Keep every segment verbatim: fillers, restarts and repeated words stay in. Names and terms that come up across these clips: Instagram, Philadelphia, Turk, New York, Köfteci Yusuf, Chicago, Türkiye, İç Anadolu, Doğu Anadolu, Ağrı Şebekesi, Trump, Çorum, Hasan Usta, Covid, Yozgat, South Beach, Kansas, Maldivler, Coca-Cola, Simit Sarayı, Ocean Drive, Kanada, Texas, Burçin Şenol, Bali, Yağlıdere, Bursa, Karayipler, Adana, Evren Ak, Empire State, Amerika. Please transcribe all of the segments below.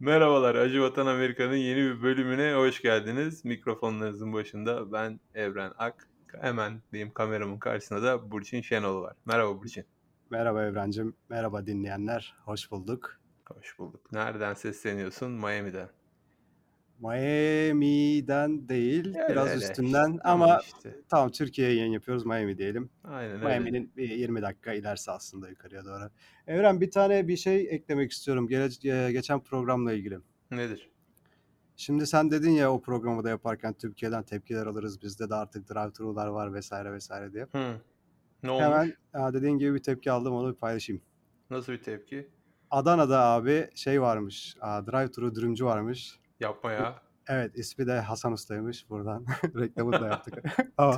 Merhabalar, Acı Vatan Amerika'nın yeni bir bölümüne hoş geldiniz. Mikrofonlarınızın başında ben Evren Ak. Hemen benim kameramın karşısında da Burçin Şenol var. Merhaba Burçin. Merhaba Evrencim, merhaba dinleyenler. Hoş bulduk. Hoş bulduk. Nereden sesleniyorsun? Miami'den. Miami'den değil, öyle biraz öyle üstünden işte, ama işte. Tam Türkiye'ye yayın yapıyoruz, Miami diyelim. Aynen öyle. Miami'nin yirmi dakika ilerisi aslında yukarıya doğru. Evren, bir tane bir şey eklemek istiyorum Gele- geçen programla ilgili. Nedir? Şimdi sen dedin ya, o programı da yaparken Türkiye'den tepkiler alırız, bizde de artık drive-thru'lar var vesaire vesaire diye. Hı. Ne olmuş? Hemen dediğin gibi bir tepki aldım, onu bir paylaşayım. Nasıl bir tepki? Adana'da abi şey varmış, drive-thru dürümcü varmış. Yapma ya. Evet, ismi de Hasan Usta'ymış buradan. Reklamı da yaptık. Ama...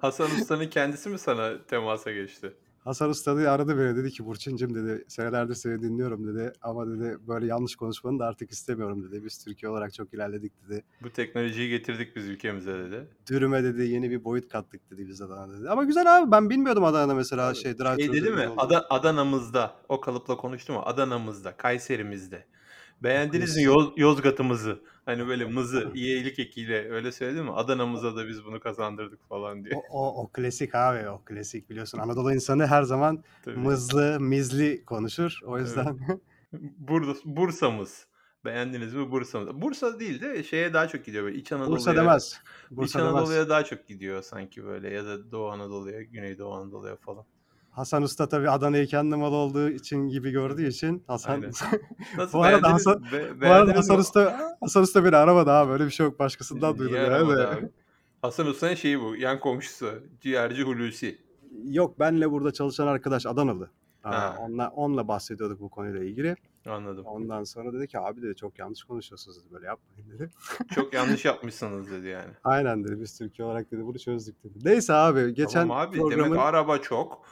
Hasan Usta'nın kendisi mi sana temasa geçti? Hasan Usta'yı aradı beni, dedi ki Burçincim dedi, senelerdir seni dinliyorum dedi. Ama dedi böyle yanlış konuşmanı da artık istemiyorum dedi. Biz Türkiye olarak çok ilerledik dedi. Bu teknolojiyi getirdik biz ülkemize dedi. Dürüme dedi yeni bir boyut kattık dedi biz Adana dedi. Ama güzel abi, ben bilmiyordum Adana'da mesela abi, şey. Şey dedi mi? Ad- Adana'mızda o kalıpla konuştu mu? Adana'mızda, Kayseri'mizde. Beğendiniz mi Yoz, Yozgat'ımızı? Hani böyle mızı, iyilik ekiyle öyle söyledin mi? Adana'mıza da biz bunu kazandırdık falan diye. O, o, o klasik abi, o klasik biliyorsun. Anadolu insanı her zaman tabii mızlı, mizli konuşur. O yüzden. Burda, Bursa'mız. Beğendiniz mi Bursa'mız? Bursa değil de şeye daha çok gidiyor böyle. İç Anadolu'ya. Bursa demez. Bursa İç Anadolu'ya demez. Daha çok gidiyor sanki böyle, ya da Doğu Anadolu'ya, Güney Doğu Anadolu'ya falan. Hasan Usta tabii Adana'yı kendi mal olduğu için gibi gördüğü için Hasan. Nasıl, bu arada Hasan, be, bu arada Hasan Usta Hasan Usta beni aramadı abi, böyle bir şey yok, başkasından duydum yani. Hasan Usta'nın şeyi bu, yan komşusu ciğerci Hulusi. Yok, benle burada çalışan arkadaş Adanalı. Ha. Onla onla bahsediyorduk bu konuyla ilgili. Anladım. Ondan sonra dedi ki abi dedi çok yanlış konuşuyorsunuz dedi, böyle yapmayın dedi. Çok yanlış yapmışsınız dedi yani. Aynen dedi, biz Türkiye olarak dedi bunu çözdük dedi. Neyse abi, geçen tamam abi, programın... demek araba çok.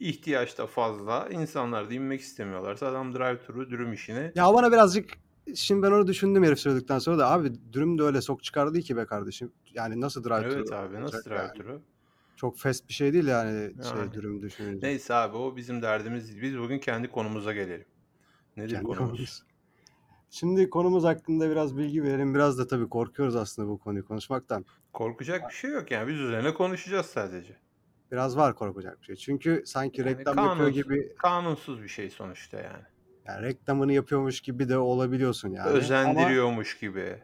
İhtiyaç da fazla. İnsanlar da inmek istemiyorlarsa adam drive-thru dürüm işine. Ya bana birazcık, şimdi ben onu düşündüm herif söyledikten sonra da, abi dürüm de öyle sok çıkardı ki be kardeşim. Yani nasıl drive-thru? Evet abi, nasıl drive-thru? Yani. Çok fast bir şey değil yani, yani. Şey, dürüm düşününce. Neyse abi, o bizim derdimiz değil. Biz bugün kendi konumuza gelelim. Nedir konumuz? Şimdi konumuz hakkında biraz bilgi verelim. Biraz da tabii korkuyoruz aslında bu konuyu konuşmaktan. Korkacak bir şey yok yani, biz üzerine konuşacağız sadece. Biraz var korkacak bir şey. Çünkü sanki yani reklam kanunsuz, yapıyor gibi... Kanunsuz bir şey sonuçta yani. Yani reklamını yapıyormuş gibi de olabiliyorsun yani. Özendiriyormuş ama gibi.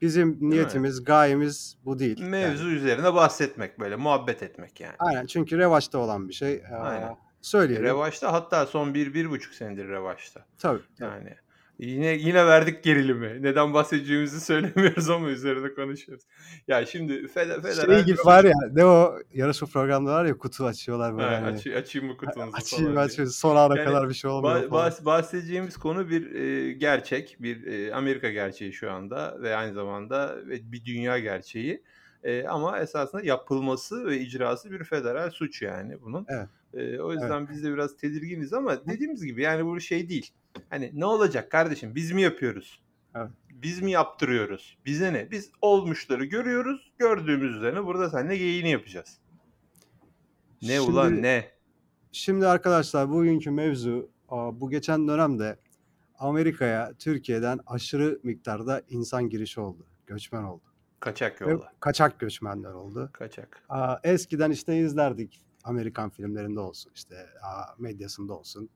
Bizim niyetimiz, evet, gayemiz bu değil. Mevzu yani üzerine bahsetmek, böyle muhabbet etmek yani. Aynen, çünkü revaçta olan bir şey. Aynen. Söyleyelim. Revaçta, hatta son bir, bir buçuk senedir revaçta. Tabii. Tabii. Yani yine yine verdik gerilimi. Neden bahsedeceğimizi söylemiyoruz ama üzerinde konuşuyoruz. Ya şimdi federal... Feder, şey gibi var ya, ne o yarışma programları var ya, kutu açıyorlar böyle. He, hani. aç, açayım mı kutunuzu? Açayım mı açayım. Son ana yani, kadar bir şey olmuyor. Bah, bahsedeceğimiz konu bir e, gerçek. Bir e, Amerika gerçeği şu anda ve aynı zamanda bir dünya gerçeği. E, ama esasında yapılması ve icrası bir federal suç yani bunun. Evet. E, o yüzden evet, biz de biraz tedirginiz ama dediğimiz gibi yani bu şey değil. Hani ne olacak kardeşim? Biz mi yapıyoruz? Evet. Biz mi yaptırıyoruz? Bize ne? Biz olmuşları görüyoruz. Gördüğümüz üzerine burada seninle geyiğini yapacağız. Ne şimdi, ulan ne? Şimdi arkadaşlar bugünkü mevzu, bu geçen dönemde Amerika'ya Türkiye'den aşırı miktarda insan girişi oldu. Göçmen oldu. Kaçak yolla. Kaçak göçmenler oldu. Kaçak. Eskiden işte izlerdik. Amerikan filmlerinde olsun, işte medyasında olsun.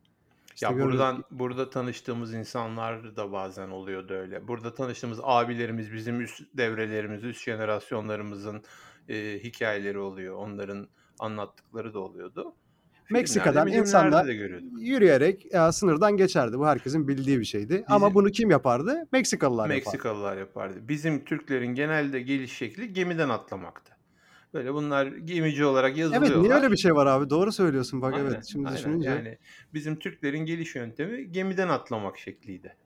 İşte ya buradan ki... burada tanıştığımız insanlar da bazen oluyordu öyle. Burada tanıştığımız abilerimiz, bizim üst devrelerimiz, üst jenerasyonlarımızın e, hikayeleri oluyor. Onların anlattıkları da oluyordu. Meksika'dan insanlar yürüyerek ya, sınırdan geçerdi. Bu herkesin bildiği bir şeydi. Bizim... Ama bunu kim yapardı? Meksikalılar, Meksikalılar yapardı. yapardı. Bizim Türklerin genelde geliş şekli gemiden atlamaktı. Böyle bunlar gemici olarak yazılıyorlar. Evet, niye öyle bir şey var abi? Doğru söylüyorsun bak, aynen, evet. Şimdi aynen düşününce. Yani bizim Türklerin geliş yöntemi gemiden atlamak şekliydi.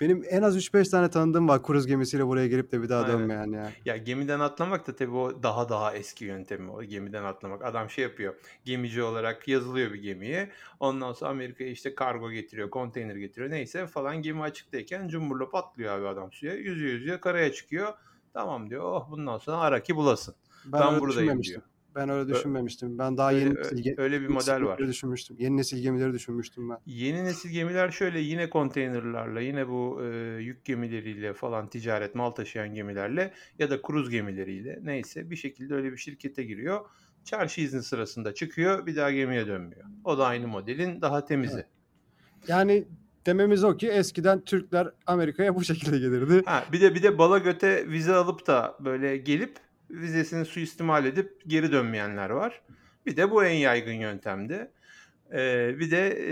Benim en az üç beş tane tanıdığım var kruz gemisiyle buraya gelip de bir daha aynen dönmeyen ya. Ya gemiden atlamak da tabii o daha daha eski yöntemi, o gemiden atlamak. Adam şey yapıyor, gemici olarak yazılıyor bir gemiye. Ondan sonra Amerika'ya işte kargo getiriyor, konteyner getiriyor neyse falan, gemi açıktayken cumburlop atlıyor abi adam suya. Yüzüyor yüzüyor karaya çıkıyor. Tamam diyor, oh bundan sonra ara ki bulasın. Ben, ben buradayım diyor. Ben öyle düşünmemiştim. Ben daha yeni öyle, nesil, öyle bir model var. Düşünmüştüm. Yeni nesil gemileri düşünmüştüm ben. Yeni nesil gemiler şöyle yine konteynerlarla, yine bu e, yük gemileriyle falan, ticaret, mal taşıyan gemilerle ya da kruz gemileriyle, neyse bir şekilde öyle bir şirkete giriyor. Çarşı izni sırasında çıkıyor, bir daha gemiye dönmüyor. O da aynı modelin daha temizi. Evet. Yani dememiz o ki eskiden Türkler Amerika'ya bu şekilde gelirdi. Ha, bir de bir de balagöte vize alıp da böyle gelip vizesini suistimal edip geri dönmeyenler var. Bir de bu en yaygın yöntemdi. Ee, bir de e,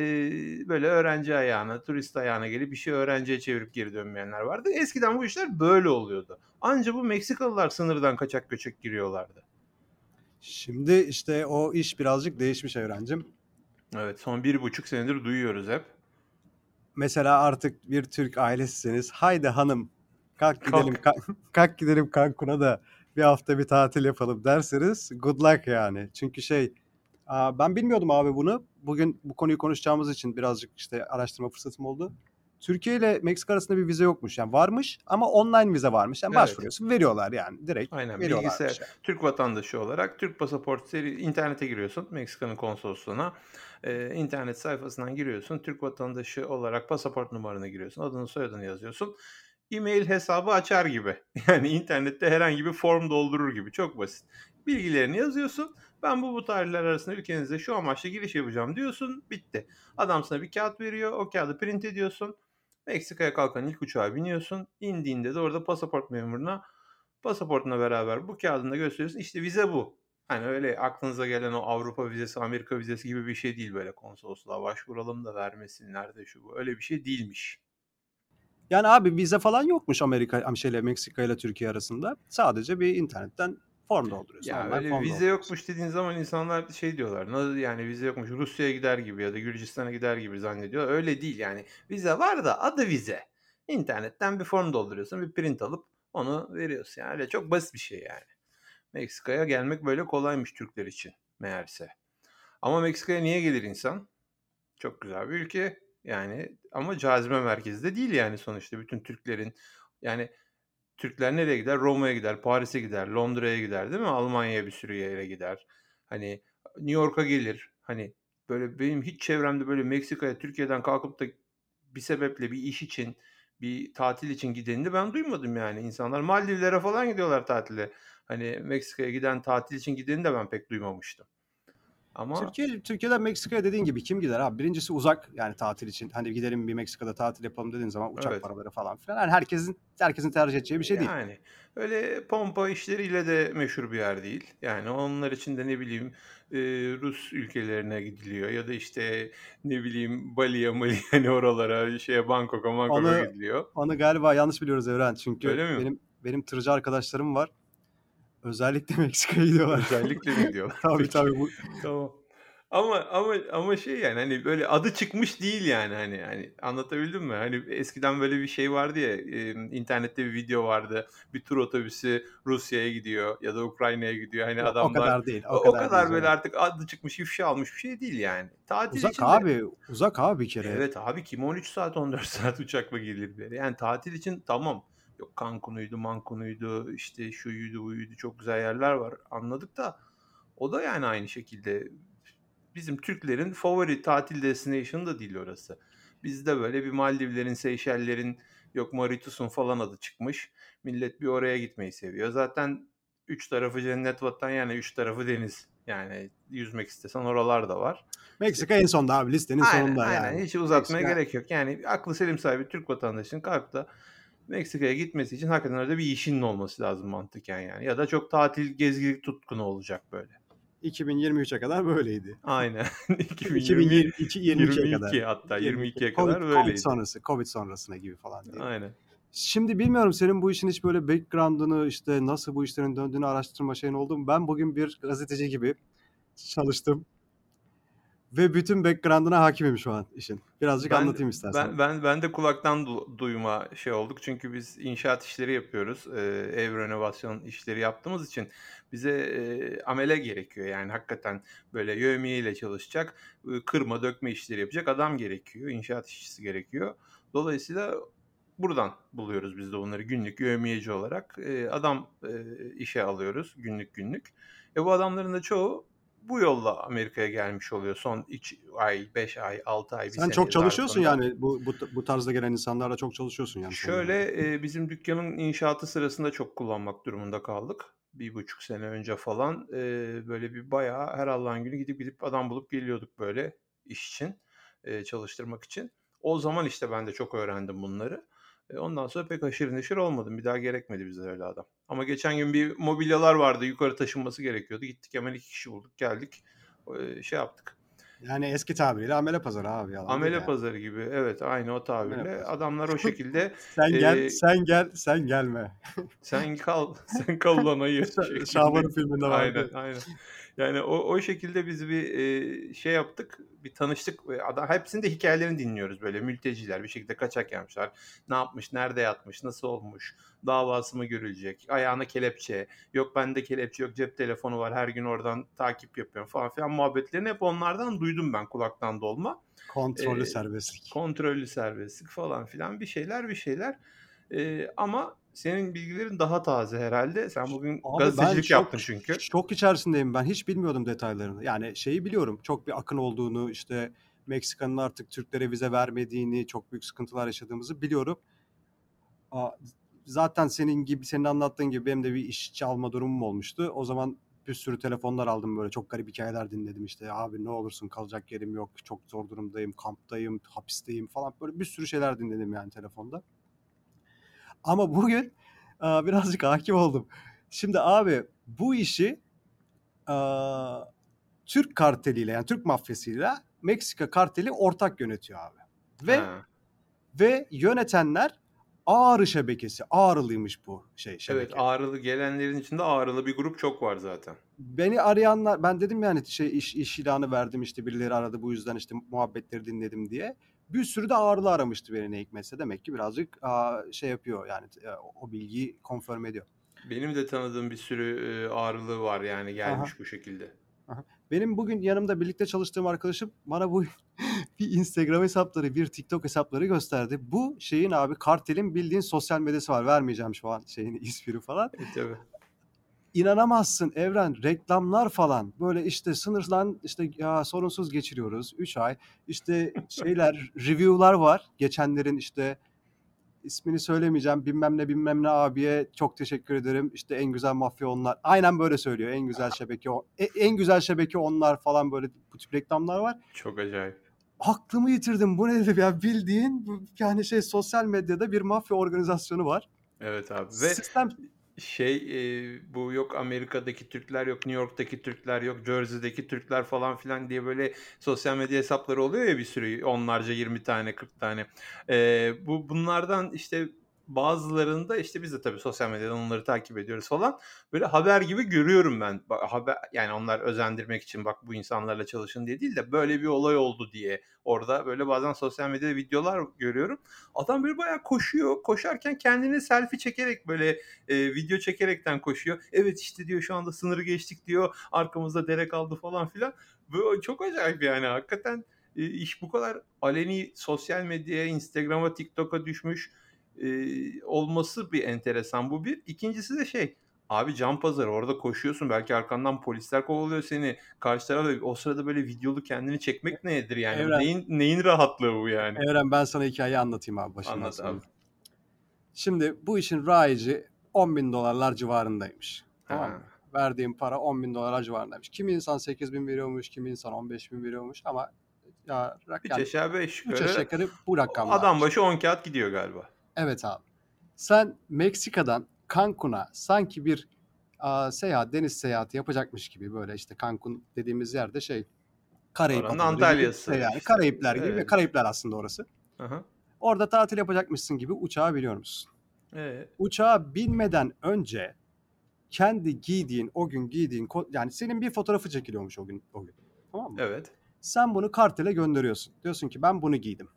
böyle öğrenci ayağına, turist ayağına gelip bir şey öğrenciye çevirip geri dönmeyenler vardı. Eskiden bu işler böyle oluyordu. Anca bu Meksikalılar sınırdan kaçak göçek giriyorlardı. Şimdi işte o iş birazcık değişmiş Evrencim. Evet, son bir buçuk senedir duyuyoruz hep. Mesela artık bir Türk ailesisiniz. Haydi hanım kalk gidelim kalk, kalk, kalk gidelim Cancun'a da bir hafta bir tatil yapalım derseniz good luck yani. Çünkü şey ben bilmiyordum abi bunu. Bugün bu konuyu konuşacağımız için birazcık işte araştırma fırsatım oldu. Türkiye ile Meksika arasında bir vize yokmuş. Yani varmış ama online vize varmış. Yani evet. Başvuruyorsun, veriyorlar yani direkt. Aynen, bilgisayar şey. Türk vatandaşı olarak Türk pasaport seri internete giriyorsun. Meksika'nın konsolosluğuna e, internet sayfasından giriyorsun. Türk vatandaşı olarak pasaport numaranı giriyorsun. Adını soyadını yazıyorsun. E-mail hesabı açar gibi. Yani internette herhangi bir form doldurur gibi. Çok basit. Bilgilerini yazıyorsun. Ben bu bu tarihler arasında ülkenize şu amaçla giriş yapacağım diyorsun. Bitti. Adam sana bir kağıt veriyor. O kağıdı print ediyorsun. Meksika'ya kalkan ilk uçağa biniyorsun. İndiğinde de orada pasaport memuruna pasaportuna beraber bu kağıdını gösteriyorsun. İşte vize bu. Hani öyle aklınıza gelen o Avrupa vizesi, Amerika vizesi gibi bir şey değil böyle. Konsolosluğa başvuralım da vermesinler de şu bu. Öyle bir şey değilmiş. Yani abi vize falan yokmuş Amerika, şeyle, Meksika ile Türkiye arasında. Sadece bir internetten form dolduruyorsun. Ya öyle vize dolduruyorsun. Yokmuş dediğin zaman insanlar şey diyorlar. Nasıl yani vize yokmuş, Rusya'ya gider gibi ya da Gürcistan'a gider gibi zannediyor. Öyle değil yani. Vize var da adı vize. İnternetten bir form dolduruyorsun. Bir print alıp onu veriyorsun. Yani öyle çok basit bir şey yani. Meksika'ya gelmek böyle kolaymış Türkler için meğerse. Ama Meksika'ya niye gelir insan? Çok güzel bir ülke. Yani ama cazibe merkezi de değil yani sonuçta. Bütün Türklerin yani Türkler nereye gider? Roma'ya gider, Paris'e gider, Londra'ya gider değil mi? Almanya'ya bir sürü yere gider. Hani New York'a gelir. Hani böyle benim hiç çevremde böyle Meksika'ya Türkiye'den kalkıp da bir sebeple bir iş için, bir tatil için gidenini ben duymadım yani. İnsanlar Maldivlere falan gidiyorlar tatile. Hani Meksika'ya giden tatil için gideni de ben pek duymamıştım. Ama Türkiye, Türkiye'den Meksika'ya dediğin gibi kim gider abi? Birincisi uzak yani tatil için. Hani gidelim bir Meksika'da tatil yapalım dediğin zaman uçak evet. Paraları falan filan. Yani herkesin herkesin tercih edeceği bir şey yani, değil. Yani öyle pompa işleriyle de meşhur bir yer değil. Yani onlar için de ne bileyim e, Rus ülkelerine gidiliyor ya da işte ne bileyim Bali'ye, Mali'ye hani oralara, şeye Bangkok'a, Bangkok'a gidiliyor. Onu galiba yanlış biliyoruz Evren çünkü benim benim tırcı arkadaşlarım var. Özellikle Meksika'ya gidiyorlar. Özellikle mi gidiyorlar? Tabii peki. Tabii. Bu... Tamam. Ama ama ama şey yani hani böyle adı çıkmış değil yani hani hani anlatabildim mi? Hani eskiden böyle bir şey vardı ya e, internette bir video vardı. Bir tur otobüsü Rusya'ya gidiyor ya da Ukrayna'ya gidiyor. Hani ya, adamlar o kadar değil. O, o kadar, kadar değil böyle yani. Artık adı çıkmış, ifşa almış bir şey değil yani. Tatil uzak içinde, abi, uzak abi bir kere. Evet abi kim on üç saat on dört saat uçakla gelirler. Yani tatil için tamam. Yok Cancun'uydu, Mancun'uydu, işte şuydu, buydu çok güzel yerler var anladık da o da yani aynı şekilde bizim Türklerin favori tatil destination'ı da değil orası. Bizde böyle bir Maldivlerin, Seychelles'lerin, yok Mauritius'un falan adı çıkmış. Millet bir oraya gitmeyi seviyor. Zaten üç tarafı cennet vatan yani üç tarafı deniz. Yani yüzmek istesen oralar da var. Meksika en sonda abi listenin aynen, sonunda. Aynen yani. Hiç uzatmaya Meksika... gerek yok. Yani aklı selim sahibi Türk vatandaşının kalkıp da Meksika'ya gitmesi için hakikaten orada bir işinin olması lazım mantıken yani. Ya da çok tatil, gezgilik tutkunu olacak böyle. iki bin yirmi üçe kadar böyleydi. Aynen. iki bin yirmi iki kadar. Hatta yirmi ikiye kadar böyleydi. Covid sonrası, Covid sonrasına gibi falan diye. Aynen. Şimdi bilmiyorum senin bu işin hiç böyle background'ını işte nasıl bu işlerin döndüğünü araştırma şeyin oldu mu? Ben bugün bir gazeteci gibi çalıştım. Ve bütün background'ına hakimim şu an işin. Birazcık ben, anlatayım istersen. Ben, ben ben de kulaktan du- duyma şey olduk. Çünkü biz inşaat işleri yapıyoruz. Ee, ev renovasyon işleri yaptığımız için bize e, amele gerekiyor. Yani hakikaten böyle yövmiyeyle çalışacak, kırma dökme işleri yapacak adam gerekiyor. İnşaat işçisi gerekiyor. Dolayısıyla buradan buluyoruz biz de onları günlük yövmiyeci olarak. E, adam e, işe alıyoruz günlük günlük. Ve bu adamların da çoğu bu yolla Amerika'ya gelmiş oluyor son üç ay, beş ay, altı ay. Sen çok çalışıyorsun sonra. Yani bu, bu bu tarzda gelen insanlarla çok çalışıyorsun. Yani şöyle e, bizim dükkanın inşaatı sırasında çok kullanmak durumunda kaldık. Bir buçuk sene önce falan e, böyle bir bayağı her Allah'ın günü gidip gidip adam bulup geliyorduk böyle iş için, e, çalıştırmak için. O zaman işte ben de çok öğrendim bunları. E, ondan sonra pek haşır neşir olmadım. Bir daha gerekmedi bize öyle adam. Ama geçen gün bir mobilyalar vardı. Yukarı taşınması gerekiyordu. Gittik hemen iki kişi bulduk. Geldik. E, şey yaptık. Yani eski tabiriyle amele pazarı abi. Amele yani. Pazarı gibi. Evet, aynı o tabirle. Adamlar o şekilde. sen gel, e, sen gel, sen gelme. sen kal, sen kal lan ayı. Şaban'ın filminde var. Aynen, aynen. Yani o, o şekilde biz bir e, şey yaptık, bir tanıştık. Adam, hepsinin de hikayelerini dinliyoruz böyle. Mülteciler bir şekilde kaçak yapmışlar. Ne yapmış, nerede yatmış, nasıl olmuş, davası mı görülecek, ayağına kelepçe. Yok bende kelepçe yok, cep telefonu var, her gün oradan takip yapıyorum falan filan muhabbetlerini hep onlardan duydum ben kulaktan dolma. Kontrollü ee, serbestlik. Kontrollü serbestlik falan filan bir şeyler bir şeyler. Ee, ama senin bilgilerin daha taze herhalde. Sen bugün abi gazetecilik şok, yaptın çünkü. Şok içerisindeyim ben. Hiç bilmiyordum detaylarını. Yani şeyi biliyorum. Çok bir akın olduğunu, işte Meksika'nın artık Türklere vize vermediğini, çok büyük sıkıntılar yaşadığımızı biliyorum. Zaten senin gibi, senin anlattığın gibi benim de bir iş çalma durumum olmuştu. O zaman bir sürü telefonlar aldım böyle. Çok garip hikayeler dinledim işte. Abi ne olursun, kalacak yerim yok. Çok zor durumdayım. Kamptayım, hapisteyim falan. Böyle bir sürü şeyler dinledim yani telefonda. Ama bugün a, birazcık hakim oldum. Şimdi abi bu işi a, Türk karteliyle, yani Türk mafyasıyla Meksika karteli ortak yönetiyor abi. Ve ha. ve yönetenler Ağrı Şebekesi. Ağrılıymış bu şey şebeke. Evet, Ağrılı gelenlerin içinde Ağrılı bir grup çok var zaten. Beni arayanlar, ben dedim yani şey iş, iş ilanı verdim işte, birileri aradı bu yüzden işte muhabbetleri dinledim diye. Bir sürü de Ağrılı aramıştı beni ne hikmetse. Demek ki birazcık a, şey yapıyor yani a, o bilgiyi konfirm ediyor. Benim de tanıdığım bir sürü e, Ağrılı var yani gelmiş. Aha. Bu şekilde. Aha. Benim bugün yanımda birlikte çalıştığım arkadaşım bana bu bir Instagram hesapları, bir TikTok hesapları gösterdi. Bu şeyin abi, kartelin bildiğin sosyal medyası var. Vermeyeceğim şu an şeyini, ismini falan. E, tabii. İnanamazsın Evren, reklamlar falan böyle işte sınırlan işte ya, sorunsuz geçiriyoruz üç ay işte şeyler review'lar var geçenlerin, işte ismini söylemeyeceğim, bilmem ne bilmem ne abiye çok teşekkür ederim, işte en güzel mafya onlar, aynen böyle söylüyor, en güzel şebeke o, en güzel şebeke onlar falan, böyle bu tip reklamlar var. Çok acayip. Aklımı yitirdim, bu nedir ya, bildiğin yani şey sosyal medyada bir mafya organizasyonu var. Evet abi. Ve sistem şey e, bu yok Amerika'daki Türkler, yok New York'taki Türkler, yok Jersey'deki Türkler falan filan diye böyle sosyal medya hesapları oluyor ya bir sürü, onlarca yirmi tane kırk tane. E, bu bunlardan işte bazılarında işte biz de tabii sosyal medyadan onları takip ediyoruz falan. Böyle haber gibi görüyorum ben. Haber, yani onlar özendirmek için bak bu insanlarla çalışın diye değil de böyle bir olay oldu diye. Orada böyle bazen sosyal medyada videolar görüyorum. Adam böyle bayağı koşuyor. Koşarken kendini selfie çekerek böyle e, video çekerekten koşuyor. Evet işte diyor şu anda sınırı geçtik diyor. Arkamızda dere kaldı falan filan. Böyle çok acayip yani hakikaten e, iş bu kadar aleni sosyal medyaya, Instagram'a, TikTok'a düşmüş. Ee, olması bir enteresan bu bir. İkincisi de şey abi, can pazarı, orada koşuyorsun, belki arkandan polisler kovalıyor seni, karşı tarafa, o sırada böyle videolu kendini çekmek nedir yani? Evren, neyin, neyin rahatlığı bu yani? Evren, ben sana hikayeyi anlatayım abi başından. Anlat sonra. Abi. Şimdi bu işin rayici on bin dolarlar civarındaymış. Tamam mı? Verdiğim para on bin dolarlar civarındaymış. Kimi insan sekiz bin veriyormuş, kimi insan on beş bin veriyormuş ama ya, üç yani, aşağı beş yukarı bu rakamlar. Adam başı on kağıt gidiyor galiba. Evet abi. Sen Meksika'dan Cancun'a sanki bir a, seyahat, deniz seyahati yapacakmış gibi, böyle işte Cancun dediğimiz yerde şey Karayip Antalya'sı gibi, yani Karayipler gibi, evet. Ve Karayipler aslında orası. Aha. Orada tatil yapacakmışsın gibi uçağa biniyor musun? Evet. Uçağa binmeden önce kendi giydiğin, o gün giydiğin, yani senin bir fotoğrafı çekiliyormuş o gün o gün. Tamam mı? Evet. Sen bunu kartele gönderiyorsun. Diyorsun ki ben bunu giydim.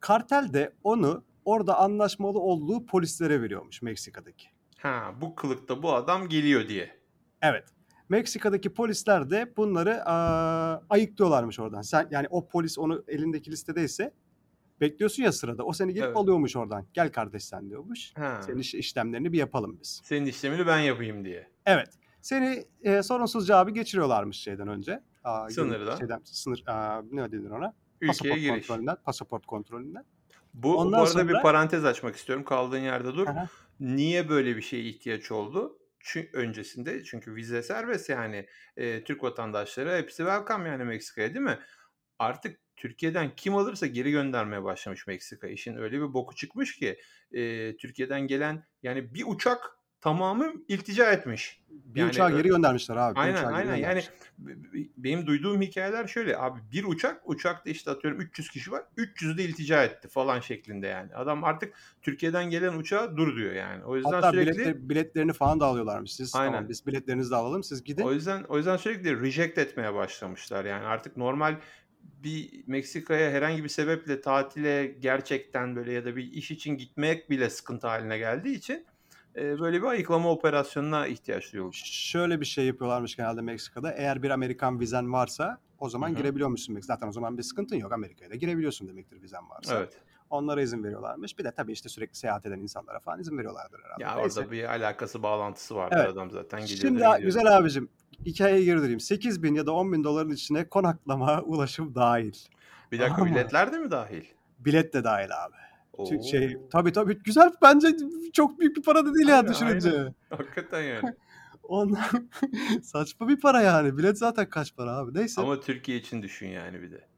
Kartel de onu orada anlaşmalı olduğu polislere veriyormuş Meksika'daki. Ha, bu kılıkta bu adam geliyor diye. Evet. Meksika'daki polisler de bunları aa, ayıklıyorlarmış oradan. Sen yani o polis onu elindeki listedeyse bekliyorsun ya sırada. O seni gelip evet. alıyormuş oradan. Gel kardeş sen diyormuş. Ha. Senin işlemlerini bir yapalım biz. Senin işlemini ben yapayım diye. Evet. Seni e, sorunsuzca abi geçiriyorlarmış şeyden önce. Aa, sınırdan. Şeyden, sınır, aa, ne denir ona? Ülkeye pasaport giriş. Kontrolünden, pasaport kontrolünden. Bu, bu arada sonra... bir parantez açmak istiyorum. Kaldığın yerde dur. Aha. Niye böyle bir şeye ihtiyaç oldu? Çünkü öncesinde çünkü vize serbest yani e, Türk vatandaşları hepsi welcome yani Meksika'ya değil mi? Artık Türkiye'den kim alırsa geri göndermeye başlamış Meksika. İşin öyle bir boku çıkmış ki e, Türkiye'den gelen yani bir uçak tamamı iltica etmiş. Bir yani, uçağı geri göndermişler abi. Aynen aynen yani benim duyduğum hikayeler şöyle abi bir uçak uçakta işte atıyorum üç yüz kişi var üç yüzü de iltica etti falan şeklinde yani. Adam artık Türkiye'den gelen uçağa dur diyor yani. O yüzden hatta sürekli biletler, biletlerini falan da alıyorlarmış siz. Aynen. Tamam, biz biletlerinizi de alalım siz gidin. O yüzden o yüzden sürekli reject etmeye başlamışlar yani artık normal bir Meksika'ya herhangi bir sebeple tatile gerçekten böyle ya da bir iş için gitmek bile sıkıntı haline geldiği için böyle bir ayıklama operasyonuna ihtiyaç duyuyormuş. Şöyle bir şey yapıyorlarmış genelde Meksika'da. Eğer bir Amerikan vizen varsa o zaman Hı-hı. girebiliyormuşsun. Zaten o zaman bir sıkıntın yok. Amerika'ya da girebiliyorsun demektir vizen varsa. Evet. Onlara izin veriyorlarmış. Bir de tabii işte sürekli seyahat eden insanlara falan izin veriyorlardır herhalde. Ya neyse. Orada bir alakası, bağlantısı vardır evet. Adam zaten. Geliyor, şimdi güzel abicim hikayeye geri döneyim. sekiz bin ya da on bin doların içine konaklama, ulaşım dahil. Bir dakika Aha. biletler de mi dahil? Bilet de dahil abi. Şey, tabii tabii güzel bence çok büyük bir para da değil aynen, ya düşününce. Aynen. Hakikaten yani. Ondan saçma bir para yani. Bilet zaten kaç para abi neyse. Ama Türkiye için düşün yani bir de.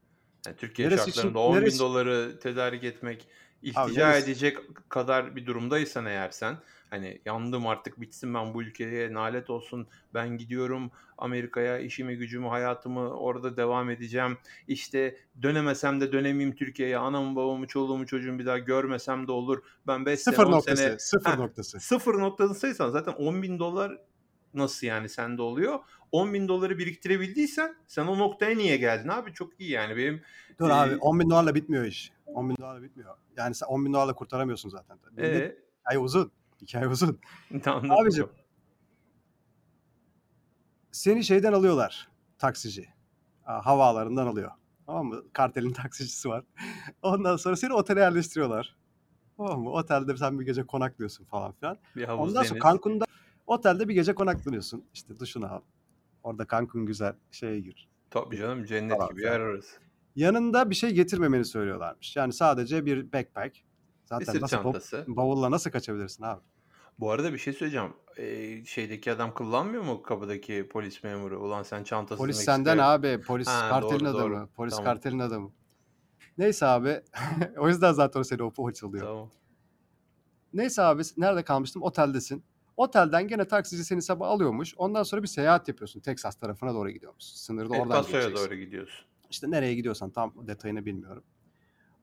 Yani Türkiye neresi şartlarında için, on neresi... bin doları tedarik etmek, iltica abi, edecek kadar bir durumdaysan eğer sen hani yandım artık bitsin ben bu ülkeye nalet olsun ben gidiyorum Amerika'ya işimi gücümü hayatımı orada devam edeceğim işte dönemesem de dönemeyim Türkiye'ye anamı babamı çoluğumu çocuğumu bir daha görmesem de olur ben beş sene on sene sıfır ha, noktası sıfır noktasıysan zaten on bin dolar nasıl yani sende oluyor on bin doları biriktirebildiysen sen o noktaya niye geldin abi çok iyi yani benim dur e... abi on bin dolarla bitmiyor iş on bin dolarla bitmiyor yani sen on bin dolarla kurtaramıyorsun zaten ee? Ay uzun hikaye uzun. Tamam, abicim. Seni şeyden alıyorlar. Taksici. Havaalarından alıyor. Tamam mı? Kartelin taksicisi var. Ondan sonra seni otele yerleştiriyorlar. Tamam mı? Otelde sen bir gece konaklıyorsun falan filan. Ondan sonra Cancun'da otelde bir gece konaklıyorsun. İşte duşunu al. Orada Cancun güzel şeye gir. Tabii canım cennet falan gibi yer orası. Yanında bir şey getirmemeni söylüyorlarmış. Yani sadece bir backpack. Zaten nasıl çantası. Bavulla nasıl kaçabilirsin abi? Bu arada bir şey söyleyeceğim. Ee, şeydeki adam kullanmıyor mu kapıdaki polis memuru? Ulan sen çantasını... Polis senden abi. Polis ha, kartelin doğru, adamı. Doğru. Polis tamam. Kartelin adamı. Neyse abi. O yüzden zaten seni o polis oluyor. Tamam. Neyse abi. Nerede kalmıştım? Oteldesin. Otelden gene taksici seni sabah alıyormuş. Ondan sonra bir seyahat yapıyorsun. Texas tarafına doğru gidiyormuşsun. Sınırda oradan El Paso'ya geçeceksin. Doğru gidiyorsun. İşte nereye gidiyorsan tam detayını bilmiyorum.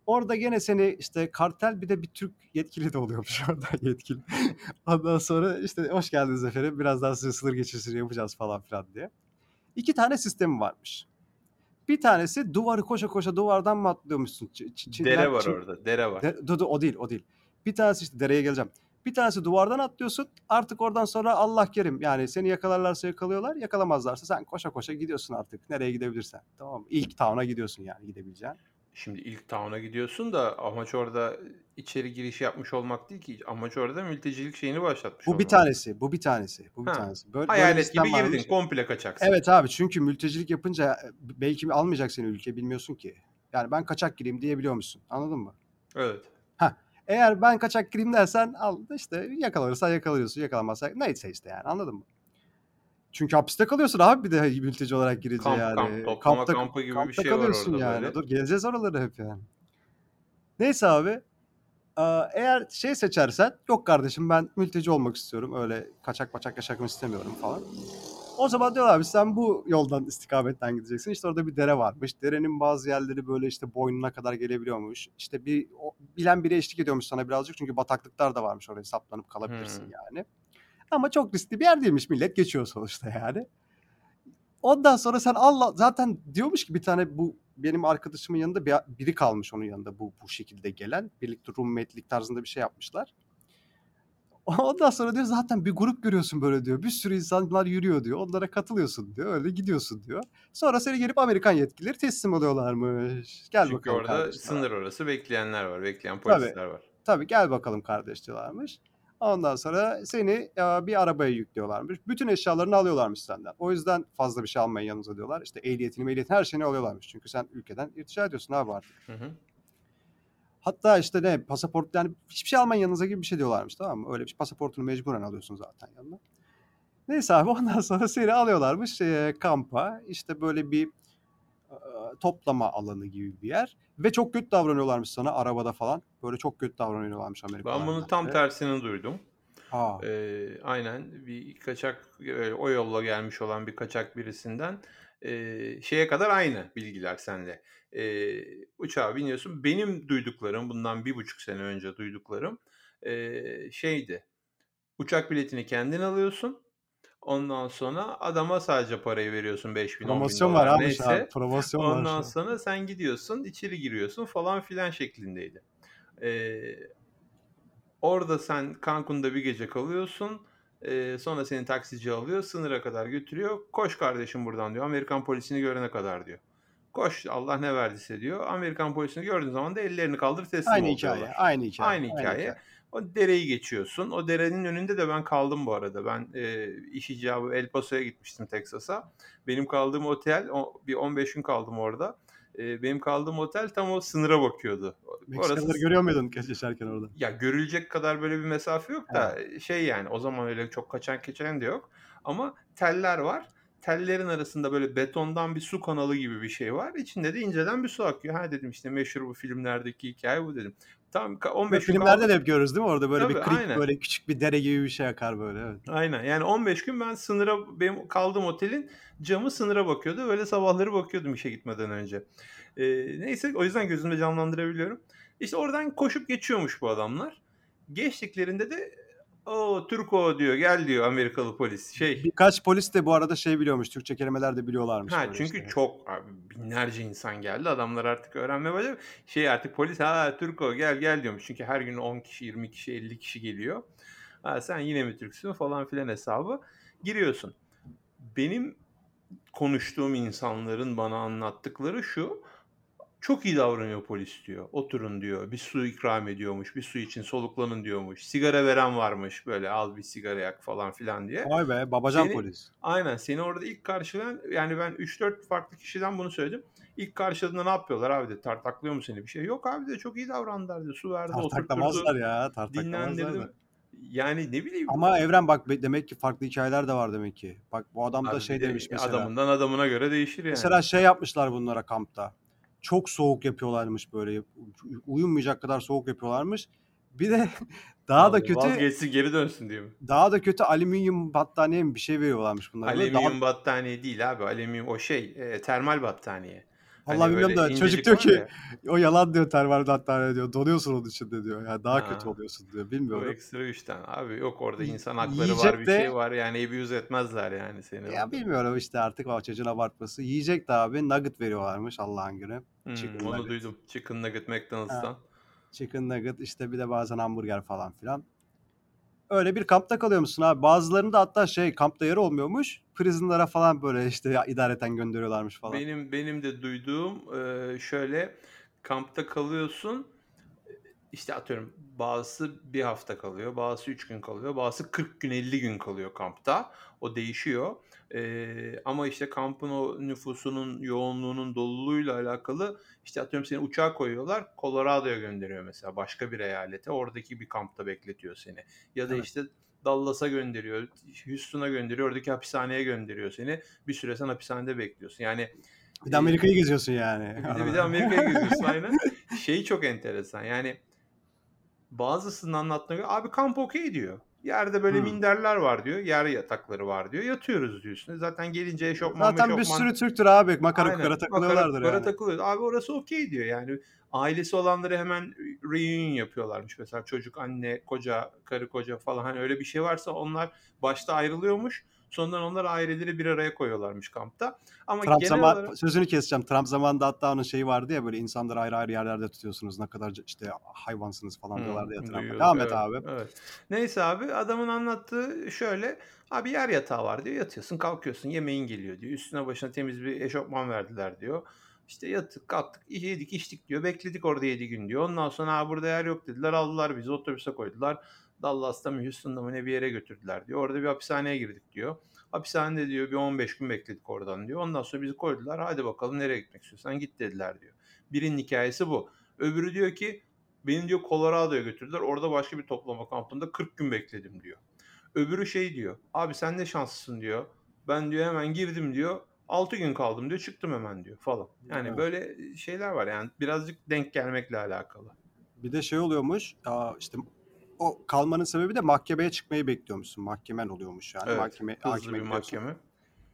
Orada gene seni işte kartel bir de bir Türk yetkili de oluyormuş orada yetkili. Ondan sonra işte hoş geldiniz efendim birazdan size sınır geçişini yapacağız falan filan diye. İki tane sistemi varmış. Bir tanesi duvarı koşa koşa duvardan mı atlıyormuşsun? Ç- ç- dere var Çin... orada dere var. De- dur dur o değil o değil. Bir tanesi işte dereye geleceğim. Bir tanesi duvardan atlıyorsun artık oradan sonra Allah kerim yani seni yakalarlarsa yakalıyorlar yakalamazlarsa sen koşa koşa gidiyorsun artık nereye gidebilirsen tamam mı? İlk town'a gidiyorsun yani gidebileceğin. Şimdi ilk town'a gidiyorsun da amaç orada içeri giriş yapmış olmak değil ki. Amaç orada mültecilik şeyini başlatmış. Bu olmak. bir tanesi, bu bir tanesi, bu bir ha. tanesi. Böyle, Hayalet böyle gibi girdin, varmış. Komple kaçaksın. Evet abi çünkü mültecilik yapınca belki almayacak seni ülke bilmiyorsun ki. Yani ben kaçak gireyim diyebiliyormuşsun. Anladın mı? Evet. Ha. Eğer ben kaçak gireyim dersen al işte yakalanırsan yakalıyorsun, yakalanmazsan neyse işte yani anladın mı? Çünkü hapiste kalıyorsun abi bir de mülteci olarak girince kamp, yani. Kamp, toplama kampta, kampı gibi bir şey var orada yani. Böyle. Dur gezeceğiz oraları hep yani. Neyse abi eğer şey seçersen yok kardeşim ben mülteci olmak istiyorum öyle kaçak kaçak yaşamak istemiyorum falan. O zaman diyorlar abi sen bu yoldan istikametten gideceksin işte orada bir dere varmış. Derenin bazı yerleri böyle işte boynuna kadar gelebiliyormuş. İşte bir o, bilen biri eşlik ediyormuş sana birazcık çünkü bataklıklar da varmış oraya saplanıp kalabilirsin hmm. yani. Ama çok riskli bir yer değilmiş millet geçiyor sonuçta yani. Ondan sonra sen Allah zaten diyormuş ki bir tane bu benim arkadaşımın yanında bir, biri kalmış onun yanında bu bu şekilde gelen. Birlikte roommate'lik tarzında bir şey yapmışlar. Ondan sonra diyor zaten bir grup görüyorsun böyle diyor. Bir sürü insanlar yürüyor diyor. Onlara katılıyorsun diyor. Öyle gidiyorsun diyor. Sonra seni gelip Amerikan yetkilileri teslim alıyorlarmış. Gel Çünkü bakalım orada sınır orası bekleyenler var. Bekleyen polisler tabii, var. Tabii gel bakalım kardeş diyorlarmış. Ondan sonra seni bir arabaya yüklüyorlarmış. Bütün eşyalarını alıyorlarmış senden. O yüzden fazla bir şey almayın yanınıza diyorlar. İşte ehliyetini, mehliyetini, her şeyini alıyorlarmış. Çünkü sen ülkeden irtica ediyorsun abi artık. Hı hı. Hatta işte ne pasaport, yani hiçbir şey almayın yanınıza gibi bir şey diyorlarmış, tamam mı? Öyle bir şey, pasaportunu mecburen alıyorsun zaten yanına. Neyse abi, ondan sonra seni alıyorlarmış e, kampa. İşte böyle bir e, toplama alanı gibi bir yer. Ve çok kötü davranıyorlarmış sana arabada falan. Böyle çok kötü davranıyorlarmış Amerika'da. Ben bunu tam tersini duydum. Ee, aynen, bir kaçak, o yolla gelmiş olan bir kaçak birisinden e, şeye kadar aynı bilgiler sende. E, uçağa biniyorsun. Benim duyduklarım, bundan bir buçuk sene önce duyduklarım e, şeydi. Uçak biletini kendin alıyorsun. Ondan sonra adama sadece parayı veriyorsun, beş bin, on bin dolar. Promosyon var abi, neyse. Abi, promosyon Ondan var. Ondan sonra sen gidiyorsun, içeri giriyorsun falan filan şeklindeydi. Ee, orada sen Cancun'da bir gece kalıyorsun. Ee, sonra seni taksici alıyor, sınıra kadar götürüyor. Koş kardeşim buradan diyor, Amerikan polisini görene kadar diyor. Koş, Allah ne verdiyse diyor. Amerikan polisini gördüğün zaman da ellerini kaldır, teslim aynı oluyorlar. Hikaye, aynı hikaye. Aynı hikaye. Aynı hikaye. O dereyi geçiyorsun. O derenin önünde de ben kaldım bu arada. Ben e, iş icabı El Paso'ya gitmiştim, Texas'a. Benim kaldığım otel, o, bir on beş gün kaldım orada. E, benim kaldığım otel tam o sınıra bakıyordu. Meksikalıları orası... görüyor muydun geçerken orada? Ya görülecek kadar böyle bir mesafe yok da evet. Şey yani o zaman öyle çok kaçan keçen de yok. Ama teller var. Tellerin arasında böyle betondan bir su kanalı gibi bir şey var. İçinde de inceden bir su akıyor. Ha dedim, işte meşhur bu filmlerdeki hikaye bu dedim. Tam on beş gün filmlerde kaldım. De hep görürüz değil mi orada böyle? Tabii, bir creek, böyle küçük bir dere gibi bir şey akar böyle. Evet. Aynen. Yani on beş gün ben sınıra, benim kaldığım otelin camı sınıra bakıyordu. Öyle sabahları bakıyordum işe gitmeden önce. Ee, neyse, o yüzden gözümde canlandırabiliyorum. İşte oradan koşup geçiyormuş bu adamlar. Geçtiklerinde de o Türko diyor, gel diyor Amerikalı polis. Şey. Birkaç polis de bu arada şey biliyormuş, Türkçe kelimeler de biliyorlarmış. Ha, çünkü işte. Çok abi, binlerce insan geldi, adamlar artık öğrenmeye başladı. Şey artık polis, ha Türko gel gel diyormuş. Çünkü her gün on kişi, yirmi kişi, elli kişi geliyor. Ha, sen yine mi Türksün falan filan hesabı giriyorsun. Benim konuştuğum insanların bana anlattıkları şu. Çok iyi davranıyor polis diyor. Oturun diyor. Bir su ikram ediyormuş. Bir su için soluklanın diyormuş. Sigara veren varmış. Böyle al bir sigara yak falan filan diye. Vay be, babacan seni, polis. Aynen. Seni orada ilk karşılayan, yani ben üç dört farklı kişiden bunu söyledim. İlk karşıladığında ne yapıyorlar abi de, tartaklıyor mu seni bir şey? Yok abi de, çok iyi davrandılar diyor. Su verdi, oturtturdu. Ya, dinlendirdim. Yani ne bileyim. Ama Evren bak, demek ki farklı hikayeler de var demek ki. Bak bu adam da abi şey de, demiş mesela. Adamından adamına göre değişir yani. Mesela şey yapmışlar bunlara kampta. Çok soğuk yapıyorlarmış böyle. Uyumayacak kadar soğuk yapıyorlarmış. Bir de daha abi, da kötü... Vazgeçsin geri dönsün diye mi? Daha da kötü alüminyum battaniye mi bir şey veriyorlarmış bunlara. Alüminyum daha... battaniye değil abi. Alüminyum o şey e, termal battaniye. Allah hani bilmiyorum da çocuk diyor ki ya. O yalan diyor, termal battaniye diyor. Donuyorsun onun içinde diyor. Yani daha ha. kötü oluyorsun diyor. Bilmiyorum. O ekstra üçten. Abi yok, orada insan hakları yiyecek var bir de... şey var. Yani abuse etmezler yani seni. Ya orada. Bilmiyorum işte artık o çocuğun abartması. Yiyecek de abi nugget veriyorlarmış Allah'ın günü. Hmm, onu nugget. Duydum. Chicken nugget McDonald's'tan. Ha. Chicken nugget işte, bir de bazen hamburger falan filan. Öyle bir kampta kalıyormuşsun abi. Bazılarında hatta şey, kampta yeri olmuyormuş. Prisonlara falan böyle işte ya, idareten gönderiyorlarmış falan. Benim benim de duyduğum şöyle, kampta kalıyorsun. İşte atıyorum bazısı bir hafta kalıyor, bazısı üç gün kalıyor, bazısı kırk gün, elli gün kalıyor kampta. O değişiyor. Ee, ama işte kampın o nüfusunun yoğunluğunun doluluğuyla alakalı işte atıyorum seni uçağa koyuyorlar, Colorado'ya gönderiyor mesela, başka bir eyalete, oradaki bir kampta bekletiyor seni. Ya da evet. işte Dallas'a gönderiyor, Houston'a gönderiyor, oradaki hapishaneye gönderiyor seni. Bir süre sen hapishanede bekliyorsun. Yani bir de Amerika'yı geziyorsun yani. Bir de, bir de Amerika'yı geziyorsun aynen. Şey çok enteresan yani, bazısının anlattığına göre abi kamp okey diyor. Yerde böyle hmm. minderler var diyor. Yer yatakları var diyor. Yatıyoruz diyorsun. Zaten gelince eşofman meşofman. Zaten bir sürü Türktür abi. Makara kukara takılıyorlardır makara, yani. Takılıyor. Abi orası okey diyor yani. Ailesi olanları hemen reunion yapıyorlarmış. Mesela çocuk, anne, koca, karı koca falan. Hani öyle bir şey varsa onlar başta ayrılıyormuş. Sonradan onlar aileleri bir araya koyuyorlarmış kampta. Ama Trump genel zaman, olarak... Sözünü keseceğim. Trump zamanında hatta onun şeyi vardı ya, böyle insanları ayrı ayrı yerlerde tutuyorsunuz. Ne kadar işte hayvansınız falan hmm, diyorlardı ya Trump'a. Devam et abi. Evet. Neyse abi, adamın anlattığı şöyle. Abi yer yatağı var diyor. Yatıyorsun, kalkıyorsun, yemeğin geliyor diyor. Üstüne başına temiz bir eşofman verdiler diyor. İşte yattık, kalktık, yedik, içtik diyor. Bekledik orada yedi gün diyor. Ondan sonra ha burada yer yok dediler. Aldılar bizi, otobüse koydular. Dallas'ta mı Houston'da mı ne bir yere götürdüler diyor. Orada bir hapishaneye girdik diyor. Hapishanede diyor bir on beş gün bekledik oradan diyor. Ondan sonra bizi koydular. Hadi bakalım nereye gitmek istiyorsan git dediler diyor. Birinin hikayesi bu. Öbürü diyor ki beni diyor Colorado'ya götürdüler. Orada başka bir toplama kampında kırk gün bekledim diyor. Öbürü şey diyor. Abi sen ne şanslısın diyor. Ben diyor hemen girdim diyor. altı gün kaldım diyor. Çıktım hemen diyor falan. Yani evet. Böyle şeyler var yani birazcık denk gelmekle alakalı. Bir de şey oluyormuş. Aa işte o kalmanın sebebi de mahkemeye çıkmayı bekliyormuşsun. Mahkemen oluyormuş yani. Evet, mahkeme, hızlı hakime bir mahkeme.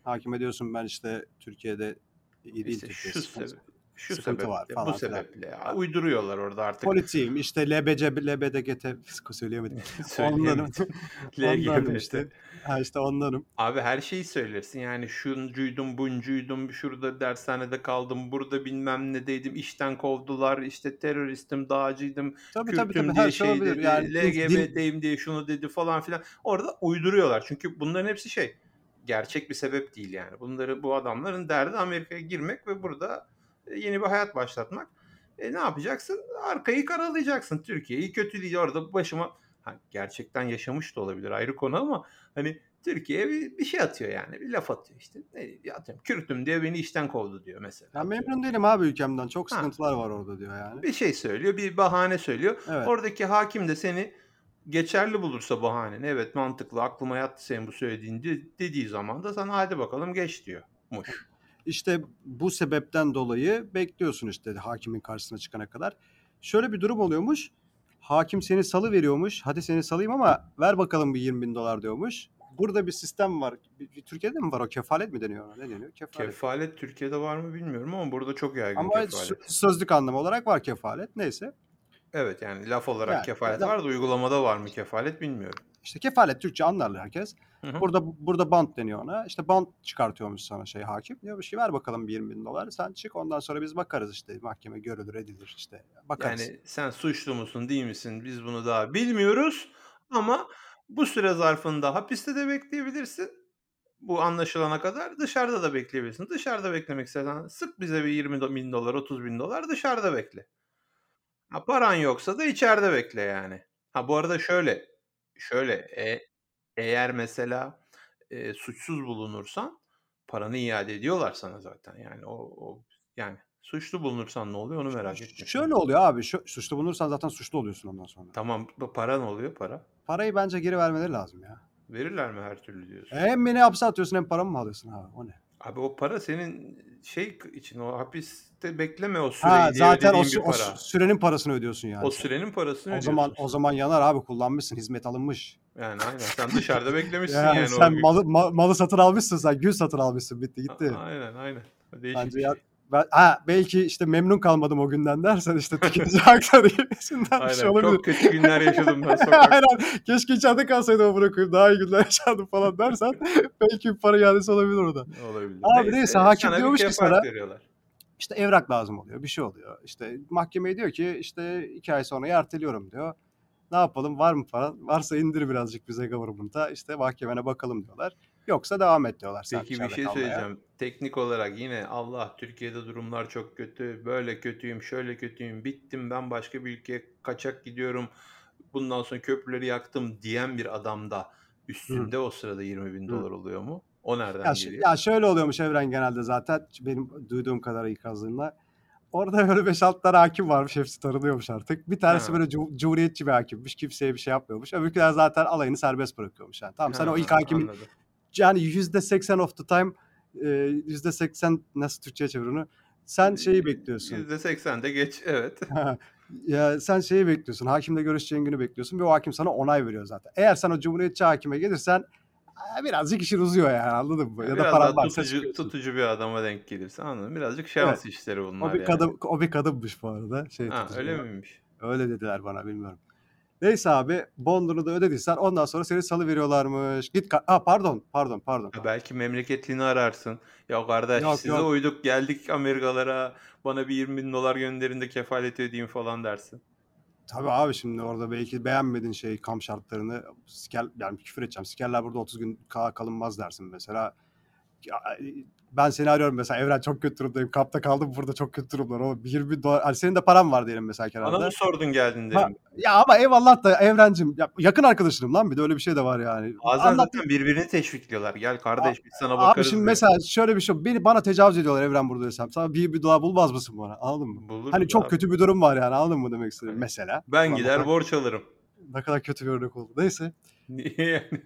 Hakime diyorsun ben işte Türkiye'de iyi değil. İşte şu sebeple, şu sebeple, var falan bu sebeple ya. Uyduruyorlar orada artık. Politiğim işte L B C, L B D G T söyleyemedim. Onlarım. Onlarım işte. Ha işte onlarım. Abi her şeyi söylersin yani şuncuydum, buncuydum, şurada dershanede kaldım, burada bilmem nedeydim, işten kovdular, işte teröristim, dağcıydım, tabii, Kürt'üm tabii, tabii. diye şey dedi, yani, L G B T'yim diye şunu dedi falan filan. Orada uyduruyorlar çünkü bunların hepsi şey. Gerçek bir sebep değil yani. Bunları bu adamların derdi Amerika'ya girmek ve burada yeni bir hayat başlatmak. E ne yapacaksın? Arkayı karalayacaksın. Türkiye'yi kötülüğü orada başıma hani gerçekten yaşamış da olabilir ayrı konu ama hani Türkiye'ye bir, bir şey atıyor yani. Bir laf atıyor işte. Ne atıyorum? Kürt'üm diye beni işten kovdu diyor mesela. Ben memnun değilim abi ülkemden. Çok sıkıntılar ha. var orada diyor yani. Bir şey söylüyor. Bir bahane söylüyor. Evet. Oradaki hakim de seni geçerli bulursa bahanen, evet mantıklı, aklıma yattı senin bu söylediğin de, dediği zaman da sana hadi bakalım geç diyormuş. İşte bu sebepten dolayı bekliyorsun işte hakimin karşısına çıkana kadar. Şöyle bir durum oluyormuş, hakim seni salı veriyormuş, hadi seni salayım ama ver bakalım bir yirmi bin dolar diyormuş. Burada bir sistem var, Türkiye'de mi var o kefalet mi deniyor ona ne deniyor? Kefalet. Kefalet Türkiye'de var mı bilmiyorum ama burada çok yaygın ama kefalet. Ama sözlük anlamı olarak var kefalet, neyse. Evet yani laf olarak yani, kefalet var da uygulamada var mı kefalet bilmiyorum. İşte kefalet Türkçe anlarlar herkes. Hı hı. Burada burada bant deniyor ona. İşte bant çıkartıyormuş sana şey hakim. Diyormuş ki ver bakalım bir yirmi bin dolar sen çık ondan sonra biz bakarız işte mahkeme görülür edilir işte bakarız. Yani sen suçlu musun değil misin biz bunu daha bilmiyoruz ama bu süre zarfında hapiste de bekleyebilirsin. Bu anlaşılana kadar dışarıda da bekleyebilirsin. Dışarıda beklemek istersen sık bize bir yirmi bin dolar otuz bin dolar dışarıda bekle. Ha, paran yoksa da içeride bekle yani. Ha bu arada şöyle, şöyle e, eğer mesela e, suçsuz bulunursan paranı iade ediyorlar sana zaten. Yani o, o yani suçlu bulunursan ne oluyor onu merak etme. Şöyle oluyor abi, şu, suçlu bulunursan zaten suçlu oluyorsun ondan sonra. Tamam, para ne oluyor para? Parayı bence geri vermeleri lazım ya. Verirler mi her türlü diyorsun? E, hem beni hapse atıyorsun hem paramı mı alıyorsun abi o ne? Abi o para senin şey için o hapiste bekleme o süreyi ha, zaten o, o para. Sürenin parasını ödüyorsun yani. O sürenin parasını o ödüyorsun. O zaman o zaman yanar abi kullanmışsın hizmet alınmış. Yani aynen sen dışarıda beklemişsin yani. yani sen malı, ma, malı satın almışsın sen gül satın almışsın bitti gitti. A- aynen aynen. Değişik şey. ya, ben, ha, belki işte memnun kalmadım o günden dersen işte tüketici hakları gibisinden bir şey olabilir. Çok kötü günler yaşadım ben sokakta. Aynen keşke içeride kalsaydım o bırakayım daha iyi günler yaşadım falan dersen belki para iadesi olabilir orada. Olabilir. Abi neyse, neyse hakim diyormuş ki sana veriyorlar. İşte evrak lazım oluyor bir şey oluyor. İşte mahkemeye diyor ki işte iki ay sonra erteliyorum diyor. Ne yapalım var mı para? Varsa indir birazcık bize government'a işte mahkemene bakalım diyorlar. Yoksa devam et diyorlar. Peki bir şey söyleyeceğim. Ya. Teknik olarak yine Allah Türkiye'de durumlar çok kötü. Böyle kötüyüm, şöyle kötüyüm. Bittim ben başka bir ülkeye kaçak gidiyorum. Bundan sonra köprüleri yaktım diyen bir adam da üstünde Hı. o sırada yirmi bin dolar oluyor mu? O nereden ya, geliyor? Ya şöyle oluyormuş Evren genelde zaten. Benim duyduğum kadar ikazlığında. Orada böyle beş altı tane hakim varmış. Hepsi tanınıyormuş artık. Bir tanesi ha. böyle cu- cumhuriyetçi bir hakimmiş. Kimseye bir şey yapmıyormuş. Öbürküler zaten alayını serbest bırakıyormuş. Yani. Tamam sen ha, o ilk hakimin... Anladım. Yani yüzde seksen of the time, yüzde seksen nasıl Türkçe'ye çevir onu? Sen şeyi bekliyorsun. yüzde seksen de geç, evet. ya sen şeyi bekliyorsun, hakimle görüşeceğin günü bekliyorsun ve o hakim sana onay veriyor zaten. Eğer sen o cumhuriyetçi hakime gelirsen birazcık işin uzuyor yani anladın mı? Ya biraz da paran varsa tutucu, tutucu bir adama denk gelirse anladın mı? Birazcık şans evet. işleri bunlar o bir yani. Kadın, o bir kadınmış bu arada. Şey ha, öyle ya. Miymiş? Öyle dediler bana bilmiyorum. Neyse abi bondunu da ödediysen ondan sonra seni salıveriyorlarmış. Git ka- ha, pardon pardon pardon. Ya belki memleketliğini ararsın. Ya kardeş yok, size yok. Uyduk geldik Amerikalara bana bir yirmi bin dolar gönderin de kefalet ödeyeyim falan dersin. Tabii abi şimdi orada belki beğenmedin şey kamp şartlarını. Siker, yani küfür edeceğim. Sikerler burada otuz gün kalınmaz dersin mesela. ben seni arıyorum mesela, Evren çok kötü durumdayım, kapta kaldım, burada çok kötü durumlar oğlum, yirmi dolar hani senin de param var diyelim mesela kenarda. Bana mı sordun geldin derim. Ya ama eyvallah da Evrencim, ya yakın arkadaşınım lan, bir de öyle bir şey de var yani. Bazen zaten birbirini teşvikliyorlar, gel kardeş biz sana bakarız. Abi şimdi diye. Mesela şöyle bir şey, beni bana tecavüz ediyorlar Evren burada desem, sana bir, bir dolar bulmaz mısın bana, anladın mı? Bulur hani çok abi. Kötü bir durum var yani, anladın mı demek istedim mesela. Ben gider kadar, borç alırım. Ne kadar kötü bir örnek oldu, neyse. Niye yani?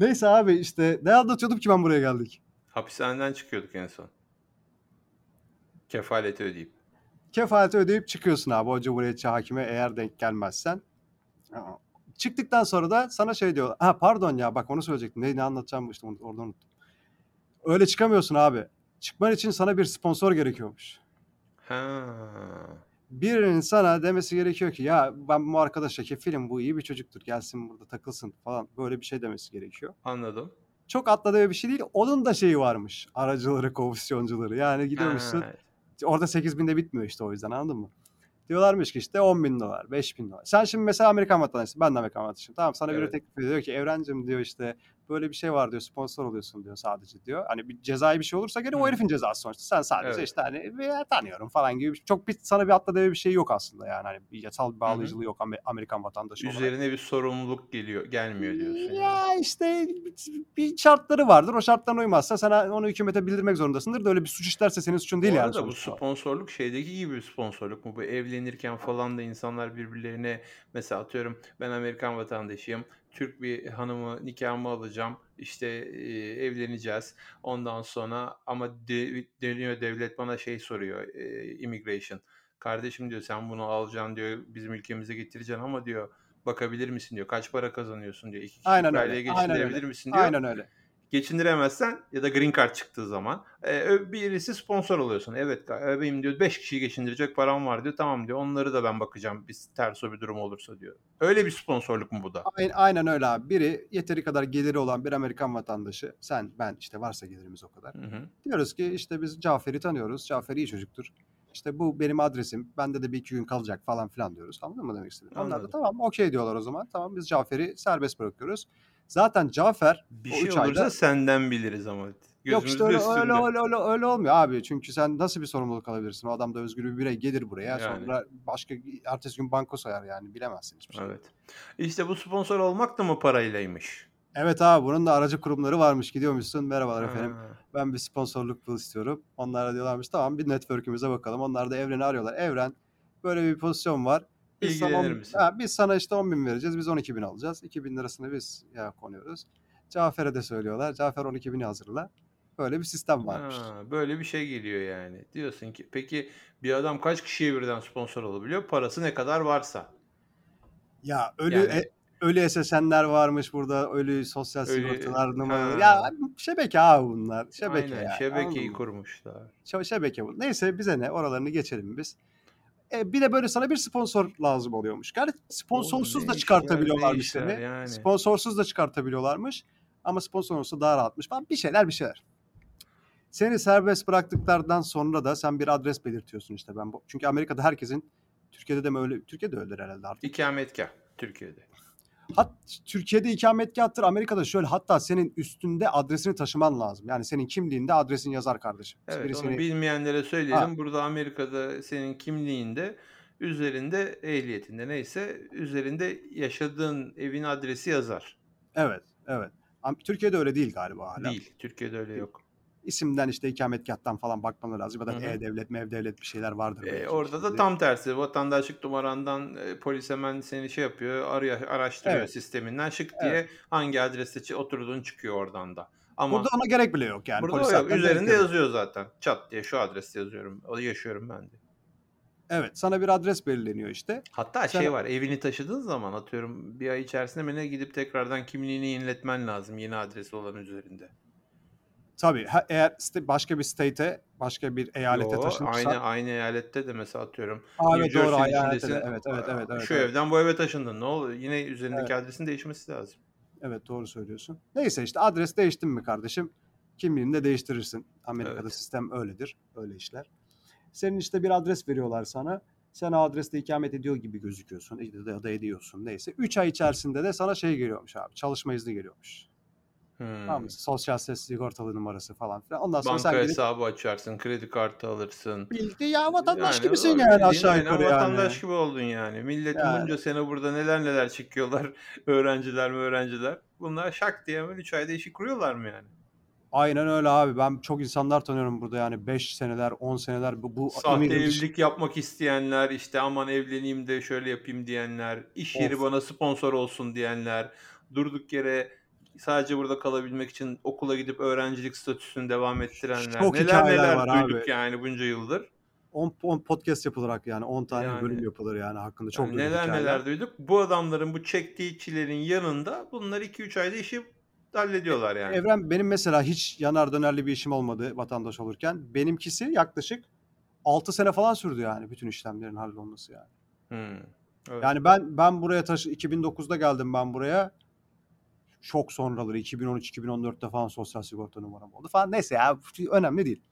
Neyse abi işte ne anlatıyordum ki ben buraya geldik? Hapishaneden çıkıyorduk en son. Kefaleti ödeyip. Kefaleti ödeyip çıkıyorsun abi o cumhuriyetçi hakime eğer denk gelmezsen. Çıktıktan sonra da sana şey diyorlar. Ha pardon ya bak onu söyleyecektim. Ne, ne anlatacağım işte oradan unuttum. Öyle çıkamıyorsun abi. Çıkman için sana bir sponsor gerekiyormuş. Ha. Birinin sana demesi gerekiyor ki ya ben bu arkadaşa kefilim, bu iyi bir çocuktur, gelsin burada takılsın falan, böyle bir şey demesi gerekiyor. Anladım. Çok atladığı bir şey değil. Onun da şeyi varmış. Aracıları, komisyoncuları. Yani gidiyormuşsun. Ha, evet. Orada sekiz binde bitmiyor işte, o yüzden anladın mı? Diyorlarmış ki işte on bin dolar, beş bin dolar. Sen şimdi mesela Amerikan vatandaşısın. Ben de Amerikan vatandaşıyım. Tamam sana evet. Biri teklif ediyor ki Evrencim diyor işte böyle bir şey var diyor. Sponsor oluyorsun diyor sadece diyor. Hani bir cezai bir şey olursa gene o herifin cezası sonuçta. Sen sadece evet. işte hani tanıyorum falan gibi. Çok bir, sana bir atladığı bir şey yok aslında yani. Hani bir yasal bir bağlayıcılığı Hı-hı. yok Amerikan vatandaşı olarak. Üzerine bir sorumluluk geliyor, gelmiyor diyorsun. Ya yani. işte bir şartları vardır. O şartlarına uymazsa sen onu hükümete bildirmek zorundasındır da öyle bir suç işlerse senin suçun değil yani. Bu arada bu sponsorluk şeydeki gibi bir sponsorluk mu? Bu evlenirken falan da insanlar birbirlerine mesela atıyorum ben Amerikan vatandaşıyım. Türk bir hanımı nikahımı alacağım. İşte e, evleneceğiz. Ondan sonra ama de, deniyor devlet bana şey soruyor. E, immigration. Kardeşim diyor sen bunu alacaksın diyor. Bizim ülkemize getireceksin ama diyor bakabilir misin diyor. Kaç para kazanıyorsun diyor. İki kişi Aynen öyle. geçindirebilir Aynen misin öyle. diyor. Aynen öyle. Geçindiremezsen ya da green card çıktığı zaman e, birisi sponsor oluyorsun. Evet benim diyor beş kişiyi geçindirecek param var diyor. Tamam diyor onları da ben bakacağım biz ters o bir durum olursa diyor. Öyle bir sponsorluk mu bu da? Aynen öyle abi. Biri yeteri kadar geliri olan bir Amerikan vatandaşı. Sen ben işte varsa gelirimiz o kadar. Hı hı. Diyoruz ki işte biz Cafer'i tanıyoruz. Cafer iyi çocuktur. İşte bu benim adresim. Bende de bir iki gün kalacak falan filan diyoruz. Anladın mı demek istedim? Onlar da tamam okey diyorlar o zaman. Tamam biz Cafer'i serbest bırakıyoruz. Zaten Cafer bir şey olursa ayda... senden biliriz ama. Yok işte öyle, öyle, öyle, öyle, öyle olmuyor abi. Çünkü sen nasıl bir sorumluluk alabilirsin? O adam da özgür bir birey gelir buraya. Yani. Sonra başka ertesi gün banko soyar yani. Bilemezsin hiçbir şey. Evet. İşte bu sponsor olmak da mı paraylaymış? Evet abi bunun da aracı kurumları varmış. Gidiyormuşsun. Merhabalar ha. efendim. Ben bir sponsorluk bul istiyorum. Onlara diyorlarmış tamam bir network'ümüze bakalım. Onlar da Evren'i arıyorlar. Evren böyle bir pozisyon var. Biz sana, on, ha, biz sana işte on bin vereceğiz. Biz on iki bin alacağız. iki bin lirasını biz ya konuyoruz. Cafer'e de söylüyorlar. Cafer on iki bini hazırla. Böyle bir sistem varmış. Ha, böyle bir şey geliyor yani. Diyorsun ki peki bir adam kaç kişiye birden sponsor olabiliyor? Parası ne kadar varsa. Ya ölü yani, e, ölü S S N'ler varmış burada. Ölü sosyal sigortalar numaraları. Ya şebeke abi bunlar. Şebeke Aynen, ya. Şebekeyi kurmuşlar. Ş- şebeke bu. Neyse bize ne? Oralarını geçelim biz. E, bir de böyle sana bir sponsor lazım oluyormuş. Yani sponsorsuz Oğlum, da çıkartabiliyorlarmış seni. Yani. Sponsorsuz da çıkartabiliyorlarmış. Ama sponsor olsa daha rahatmış falan. Bir şeyler bir şeyler. Seni serbest bıraktıklardan sonra da sen bir adres belirtiyorsun işte ben bu. Çünkü Amerika'da herkesin, Türkiye'de de mi öyle? Türkiye'de öyle herhalde artık. İkametgah Türkiye'de. Hat, Türkiye'de ikametgahtır. Amerika'da şöyle hatta senin üstünde adresini taşıman lazım. Yani senin kimliğinde adresin yazar kardeşim. Evet Biri onu seni... bilmeyenlere söyleyelim. Ha. Burada Amerika'da senin kimliğinde üzerinde ehliyetinde neyse üzerinde yaşadığın evin adresi yazar. Evet evet. Türkiye'de öyle değil galiba hala. Değil. Türkiye'de öyle yok. İsimden işte ikametgâhtan falan bakmaları lazım. Ya da e-devlet, mev-devlet bir şeyler vardır. E, orada da tam tersi. Vatandaşlık numarandan e, polis hemen seni şey yapıyor, arıyor, araştırıyor evet. sisteminden. Şık diye evet. hangi adreste oturduğun çıkıyor oradan da. Ama burada ona gerek bile yok yani. Burada polis yok. Üzerinde yazıyor zaten. Çat diye şu adreste yazıyorum. Yaşıyorum ben de. Evet. Sana bir adres belirleniyor işte. Hatta Sen... şey var. Evini taşıdığın zaman atıyorum bir ay içerisinde bile gidip tekrardan kimliğini yeniletmen lazım. Yeni adresi olan üzerinde. Tabii eğer başka bir state'e, başka bir eyalete taşınırsan. Aynı aynı eyalette de mesela atıyorum. Aa, evet doğru eyalette de. Evet, evet, evet, evet, şu evet. evden bu eve taşındın ne olur yine üzerindeki evet. adresin değişmesi lazım. Evet doğru söylüyorsun. Neyse işte adres değiştin mi kardeşim kimliğini de değiştirirsin. Amerika'da evet. sistem öyledir öyle işler. Senin işte bir adres veriyorlar sana. Sen adreste ikamet ediyor gibi gözüküyorsun ya da ediyorsun neyse. üç ay içerisinde de sana şey geliyormuş abi çalışma izni geliyormuş. Hmm. Tamam, sosyal ses sigortalı numarası falan filan. Ondan sonra banka sen hesabı gelip açarsın, kredi kartı alırsın. Bildi ya, vatandaş yani, gibisin yani aşağı yukarı yani. Vatandaş gibi oldun yani. Millet yani. Bunca sene burada neler neler çıkıyorlar. Öğrenciler mi öğrenciler. Bunlar şak diye hemen üç ayda işi kuruyorlar mı yani? Aynen öyle abi. Ben çok insanlar tanıyorum burada yani. beş seneler, on seneler bu, bu sahte evlilik yapmak isteyenler, işte aman evleneyim de şöyle yapayım diyenler, iş yeri of. Bana sponsor olsun diyenler, durduk yere sadece burada kalabilmek için okula gidip öğrencilik statüsünü devam ettirenler. Çok neler neler duyduk abi. Yani bunca yıldır. on podcast yapılarak yani on tane yani, bölüm yapılır yani hakkında çok yani neler hikayeler. Neler duyduk. Bu adamların bu çektiği çilerin yanında bunlar iki üç ayda işi hallediyorlar yani. Evren, benim mesela hiç yanar dönerli bir işim olmadı vatandaş olurken. Benimkisi yaklaşık altı sene falan sürdü yani bütün işlemlerin hallolması yani. Hmm, evet. Yani ben ben buraya taşı iki bin dokuzda geldim ben buraya. Çok sonraları iki bin on üç iki bin on dörtte falan sosyal sigorta numaram oldu falan. Neyse ya, önemli değil.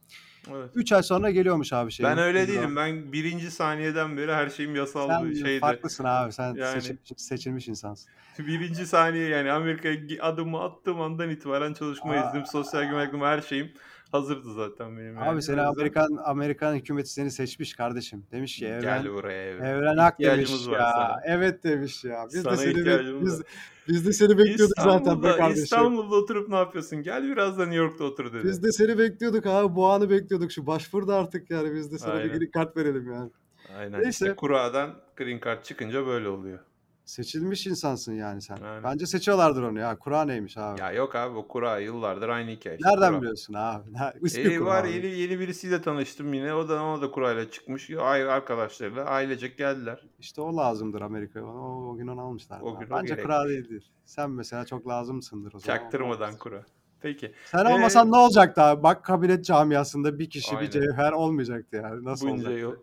Evet. üç ay sonra geliyormuş abi şey. Ben öyle değilim. Zaman. Ben birinci saniyeden beri her şeyim yasal bir şeydi. Sen farklısın abi. Sen yani, seçilmiş, seçilmiş insansın. Birinci saniye yani Amerika'ya adımı attığım andan itibaren çalışma Aa. iznim, sosyal güvenliğim, her şeyim hazırdı zaten benim. Abi yani. Seni yani Amerikan Amerikan hükümeti seni seçmiş kardeşim. Demiş ki Evren, gel buraya Evren. Evren Ak demiş ya. Sana. Evet demiş ya. Biz sana de seni be- biz, biz de seni bekliyorduk zaten be kardeşim. İstanbul'da oturup ne yapıyorsun? Gel biraz da New York'ta otur dedi. Biz de seni bekliyorduk abi. Bu anı bekliyorduk. Şu başvur da artık yani biz de sana Aynen. bir green card verelim yani. Aynen. Neyse. İşte kuradan green card çıkınca böyle oluyor. Seçilmiş insansın yani sen. Aynen. Bence seçiyorlardır onu ya. Kura neymiş abi? Ya yok abi, o kura yıllardır aynı hikaye. Nereden kura biliyorsun abi? Eri var, yeni, yeni birisiyle tanıştım yine. O da ona da kurayla çıkmış. Arkadaşlarıyla ailecek geldiler. İşte o lazımdır Amerika'ya. O, o gün onu almışlar. O gün bence gerekli. Kura değildir. Sen mesela çok lazımsındır o zaman. Çaktırmadan kura. Peki. Sen ee, olmasan ne olacaktı abi? Bak kabinet camiasında bir kişi aynen. bir cevher olmayacaktı yani. Nasıl bunca olacaktı? Yıl.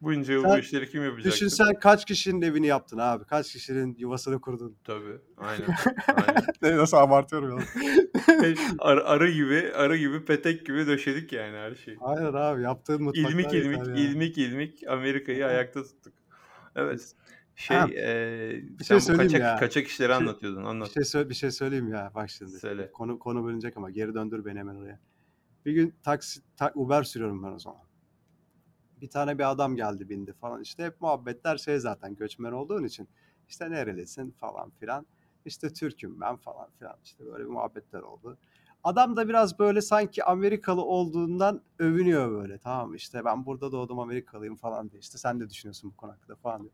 Bunca yıl bu işleri kim yapacaktı? Düşün, sen kaç kişinin evini yaptın abi? Kaç kişinin yuvasını kurdun? Tabii. Aynen. Aynen. Nasıl abartıyorum ya. Ar, arı gibi, arı gibi, petek gibi döşedik yani her şeyi. Aynen abi. Yaptığın mutfaklar. İlmik ilmik, yani. ilmik ilmik Amerika'yı evet. ayakta tuttuk. Evet. Şey, ha, e, sen şey bu kaçak, kaçak işleri şey, anlatıyordun. Anlat. Bir şey, söyle, bir şey söyleyeyim ya. Bak şimdi. Söyle. Konu, konu bölünecek ama geri döndür beni hemen oraya. Bir gün taksi, ta, Uber sürüyorum ben o zaman. Bir tane bir adam geldi, bindi falan, işte hep muhabbetler şey, zaten göçmen olduğun için işte nerelisin falan filan, işte Türk'üm ben falan filan, işte böyle bir muhabbetler oldu. Adam da biraz böyle sanki Amerikalı olduğundan övünüyor böyle, tamam işte ben burada doğdum, Amerikalıyım falan diye, işte sen de düşünüyorsun bu konu hakkında falan diye.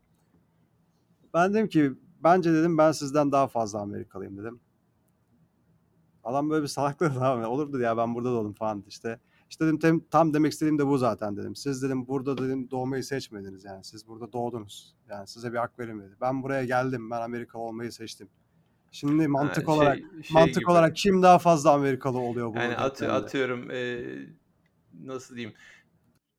Ben dedim ki bence dedim ben sizden daha fazla Amerikalıyım dedim. Adam böyle bir salaklık, tamam olurdu ya ben burada doğdum falan işte. İşte dedim tam, tam demek istediğim de bu zaten dedim. Siz dedim burada dedim doğmayı seçmediniz yani. Siz burada doğdunuz. Yani size bir hak verilmedi. Ben buraya geldim. Ben Amerikalı olmayı seçtim. Şimdi mantık yani şey, olarak şey mantık gibi. olarak kim daha fazla Amerikalı oluyor bu? Yani atı, atıyorum e, nasıl diyeyim?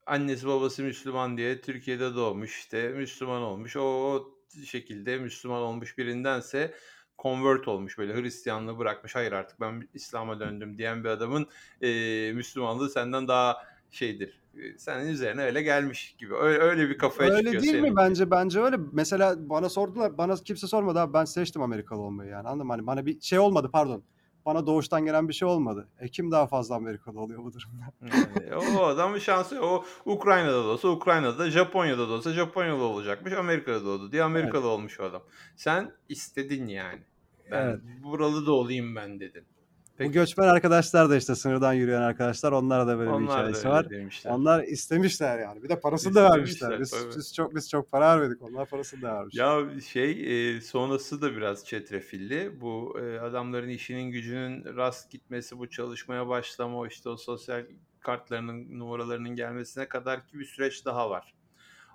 Annesi babası Müslüman diye Türkiye'de doğmuş, işte Müslüman olmuş. O şekilde Müslüman olmuş birindense convert olmuş, böyle Hristiyanlığı bırakmış, hayır artık ben İslam'a döndüm diyen bir adamın e, Müslümanlığı senden daha şeydir, senin üzerine öyle gelmiş gibi, öyle, öyle bir kafaya öyle çıkıyor. Öyle değil senin mi? Bence bence öyle. Mesela bana sordular, bana kimse sormadı abi, ben seçtim Amerikalı olmayı yani, anladın mı? Hani bana bir şey olmadı, pardon, bana doğuştan gelen bir şey olmadı. E kim daha fazla Amerikalı oluyor bu durumda? Yani, o adamın şansı, o Ukrayna'da da olsa Ukrayna'da, Japonya'da da olsa Japonyalı olacakmış, Amerika'da doğdu diye Amerikalı evet. olmuş o adam. Sen istedin yani. Ben evet. buralı da olayım ben dedin. Peki. Bu göçmen arkadaşlar da işte sınırdan yürüyen arkadaşlar, onlara da böyle onlar bir hikayesi var. Demişler. Onlar istemişler yani. Bir de parasını biz da vermişler. Biz, biz çok biz çok para verdik. Onlar parasını da vermiş. Ya şey, sonrası da biraz çetrefilli. Bu adamların işinin gücünün rast gitmesi, bu çalışmaya başlama, işte o sosyal kartlarının numaralarının gelmesine kadar ki bir süreç daha var.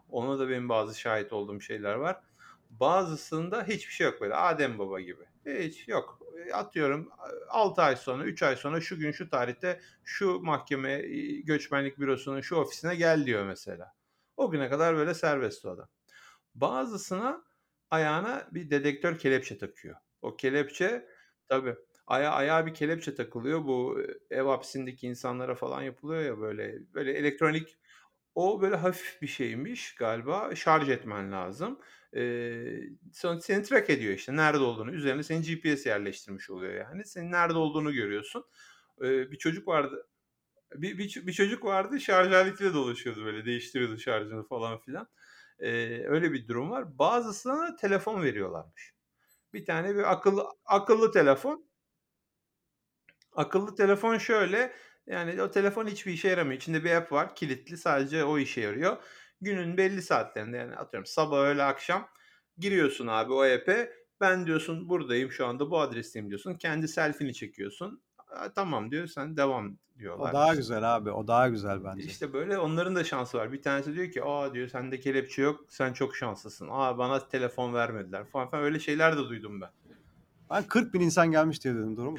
Ona da benim bazı şahit olduğum şeyler var. Bazısında hiçbir şey yok böyle. Adem Baba gibi. Hiç yok. Atıyorum altı ay sonra, üç ay sonra, şu gün şu tarihte şu mahkeme göçmenlik bürosunun şu ofisine gel diyor mesela. O güne kadar böyle serbest o adam. Bazısına ayağına bir dedektör kelepçe takıyor. O kelepçe tabii aya ayağa bir kelepçe takılıyor. Bu ev hapsindeki insanlara falan yapılıyor ya böyle, böyle elektronik. O böyle hafif bir şeymiş galiba, şarj etmen lazım. Ee, seni track ediyor işte nerede olduğunu. Üzerine senin G P S yerleştirmiş oluyor yani. Senin nerede olduğunu görüyorsun. Ee, bir çocuk vardı. Bir, bir, bir çocuk vardı, şarj aletiyle dolaşıyordu böyle. Değiştiriyordu şarjını falan filan. Ee, öyle bir durum var. Bazısına telefon veriyorlarmış. Bir tane bir akıllı akıllı telefon. Akıllı telefon şöyle. Yani o telefon hiçbir işe yaramıyor. İçinde bir app var. Kilitli. Sadece o işe yarıyor. Günün belli saatlerinde yani atıyorum sabah, öğle, akşam giriyorsun abi o app'e. Ben diyorsun buradayım şu anda, bu adresteyim diyorsun. Kendi selfie'ni çekiyorsun. A, tamam diyor, sen devam diyorlar. O daha işte. Güzel abi. O daha güzel bence. İşte böyle onların da şansı var. Bir tanesi diyor ki aa diyor sende kelepçe yok. Sen çok şanslısın. Aa bana telefon vermediler falan falan. Öyle şeyler de duydum ben. Ben kırk bin insan gelmiş diye dedim. Doğru mu?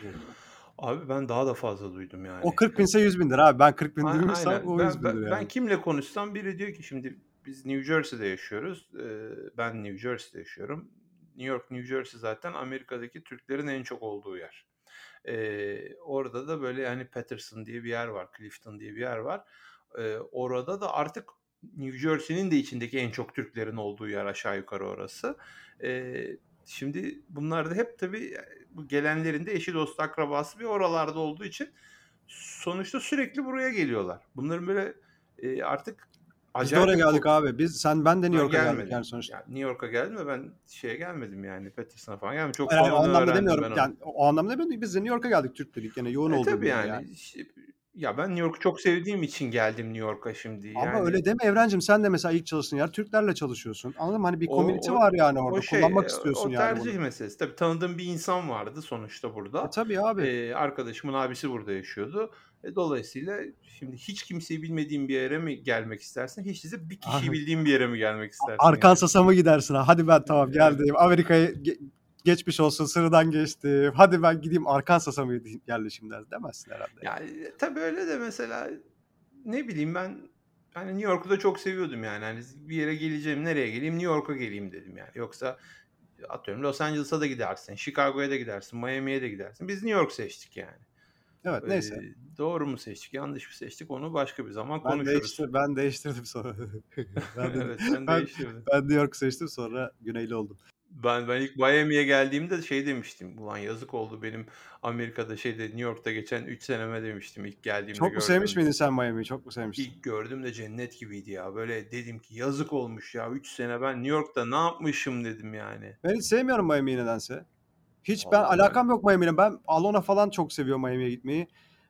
Abi ben daha da fazla duydum yani. O kırk binse yüz bindir abi. Ben kırk bin aynen, duymuşsam aynen. O yüz bindir ben, yani. Ben kimle konuşsam biri diyor ki şimdi biz New Jersey'de yaşıyoruz. Ben New Jersey'de yaşıyorum. New York, New Jersey zaten Amerika'daki Türklerin en çok olduğu yer. Orada da böyle yani Patterson diye bir yer var. Clifton diye bir yer var. Orada da artık New Jersey'nin de içindeki en çok Türklerin olduğu yer aşağı yukarı orası. Şimdi bunlar da hep tabii bu gelenlerin de eşi, dostu, akrabası bir oralarda olduğu için sonuçta sürekli buraya geliyorlar. Bunların böyle e, artık acayip... Biz de oraya geldik o... abi. Biz, sen, ben de New York'a gelmedim. geldik yani sonuçta. Yani New York'a geldim de ben şeye gelmedim yani. Patterson'a falan gelmedim. Çok yani, o anlamda demiyorum. Ben yani, o anlamda demiyorum. Biz de New York'a geldik Türklerik. Yani yoğun e, olduğu tabii yani. yani. Ya ben New York'u çok sevdiğim için geldim New York'a şimdi. Ama yani. Öyle deme Evrencim. Sen de mesela ilk çalıştığın yer Türklerle çalışıyorsun. Anladın mı? Hani bir community o, o, var yani orada. Şey, kullanmak istiyorsun o yani. O tercih bunu. Meselesi. Tabii tanıdığım bir insan vardı sonuçta burada. E, tabii abi. Ee, arkadaşımın abisi burada yaşıyordu. E, dolayısıyla şimdi hiç kimseyi bilmediğim bir yere mi gelmek istersin? Hiç size bir kişiyi abi. Bildiğim bir yere mi gelmek istersin? Arkansas'a yani? Mı gidersin? Ha? Hadi ben tamam geldim. Amerika'ya ge- geçmiş olsun, sırıdan geçtim. Hadi ben gideyim Arkansas'a mı yerleşim dersin demezsin herhalde. Yani tabii öyle de mesela ne bileyim ben hani New York'u da çok seviyordum yani. Hani bir yere geleceğim, nereye geleyim? New York'a geleyim dedim yani. Yoksa atıyorum Los Angeles'a da gidersin, Chicago'ya da gidersin, Miami'ye de gidersin. Biz New York seçtik yani. Evet ee, neyse. Doğru mu seçtik, yanlış mı seçtik onu başka bir zaman ben konuşuruz. Değiştir, ben değiştirdim sonra. ben, de, evet, ben, ben, ben New York seçtim sonra güneyli oldum. Ben ben ilk Miami'ye geldiğimde şey demiştim. Ulan yazık oldu benim Amerika'da şeyde New York'ta geçen üç seneme demiştim ilk geldiğimde. Çok mu sevmiş miydin sen Miami'yi? Çok mu sevmiştin? İlk gördüğümde cennet gibiydi ya. Böyle dedim ki yazık olmuş ya. üç sene ben New York'ta ne yapmışım dedim yani. Ben hiç sevmiyorum Miami'yi nedense. Hiç vallahi ben alakam yok Miami'yle. Ben Alona falan çok seviyor Miami'ye gitmeyi.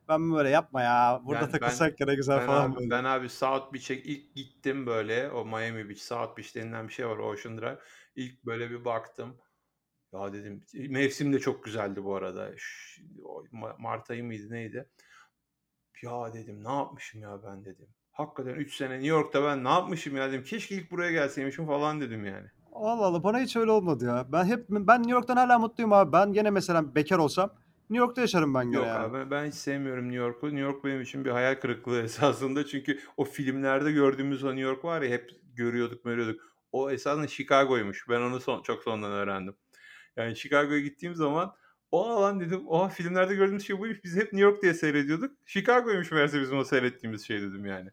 Ben böyle yapma ya. Burada yani takılsak ya güzel ben falan. Abi, böyle. Ben abi South Beach'e ilk gittim böyle. O Miami Beach, South Beach denilen bir şey var. Ocean Drive. İlk böyle bir baktım. Ya dedim mevsim de çok güzeldi bu arada. Şş, Mart ayı mıydı neydi? Ya dedim ne yapmışım ya ben dedim. Hakikaten üç sene New York'ta ben ne yapmışım ya dedim. Keşke ilk buraya gelseymişim falan dedim yani. Allah Allah bana hiç öyle olmadı ya. Ben hep ben New York'tan hala mutluyum abi. Ben gene mesela bekar olsam New York'ta yaşarım ben. Yok yani. Abi ben hiç sevmiyorum New York'u. New York benim için bir hayal kırıklığı esasında. Çünkü o filmlerde gördüğümüz o New York var ya hep görüyorduk görüyorduk. O esasında Chicago'ymuş. Ben onu son, çok sonradan öğrendim. Yani Chicago'ya gittiğim zaman o alan dedim. Oha filmlerde gördüğümüz şey buymuş. Biz hep New York diye seyrediyorduk. Chicago'ymuş meğerse bizim o seyrettiğimiz şey dedim yani.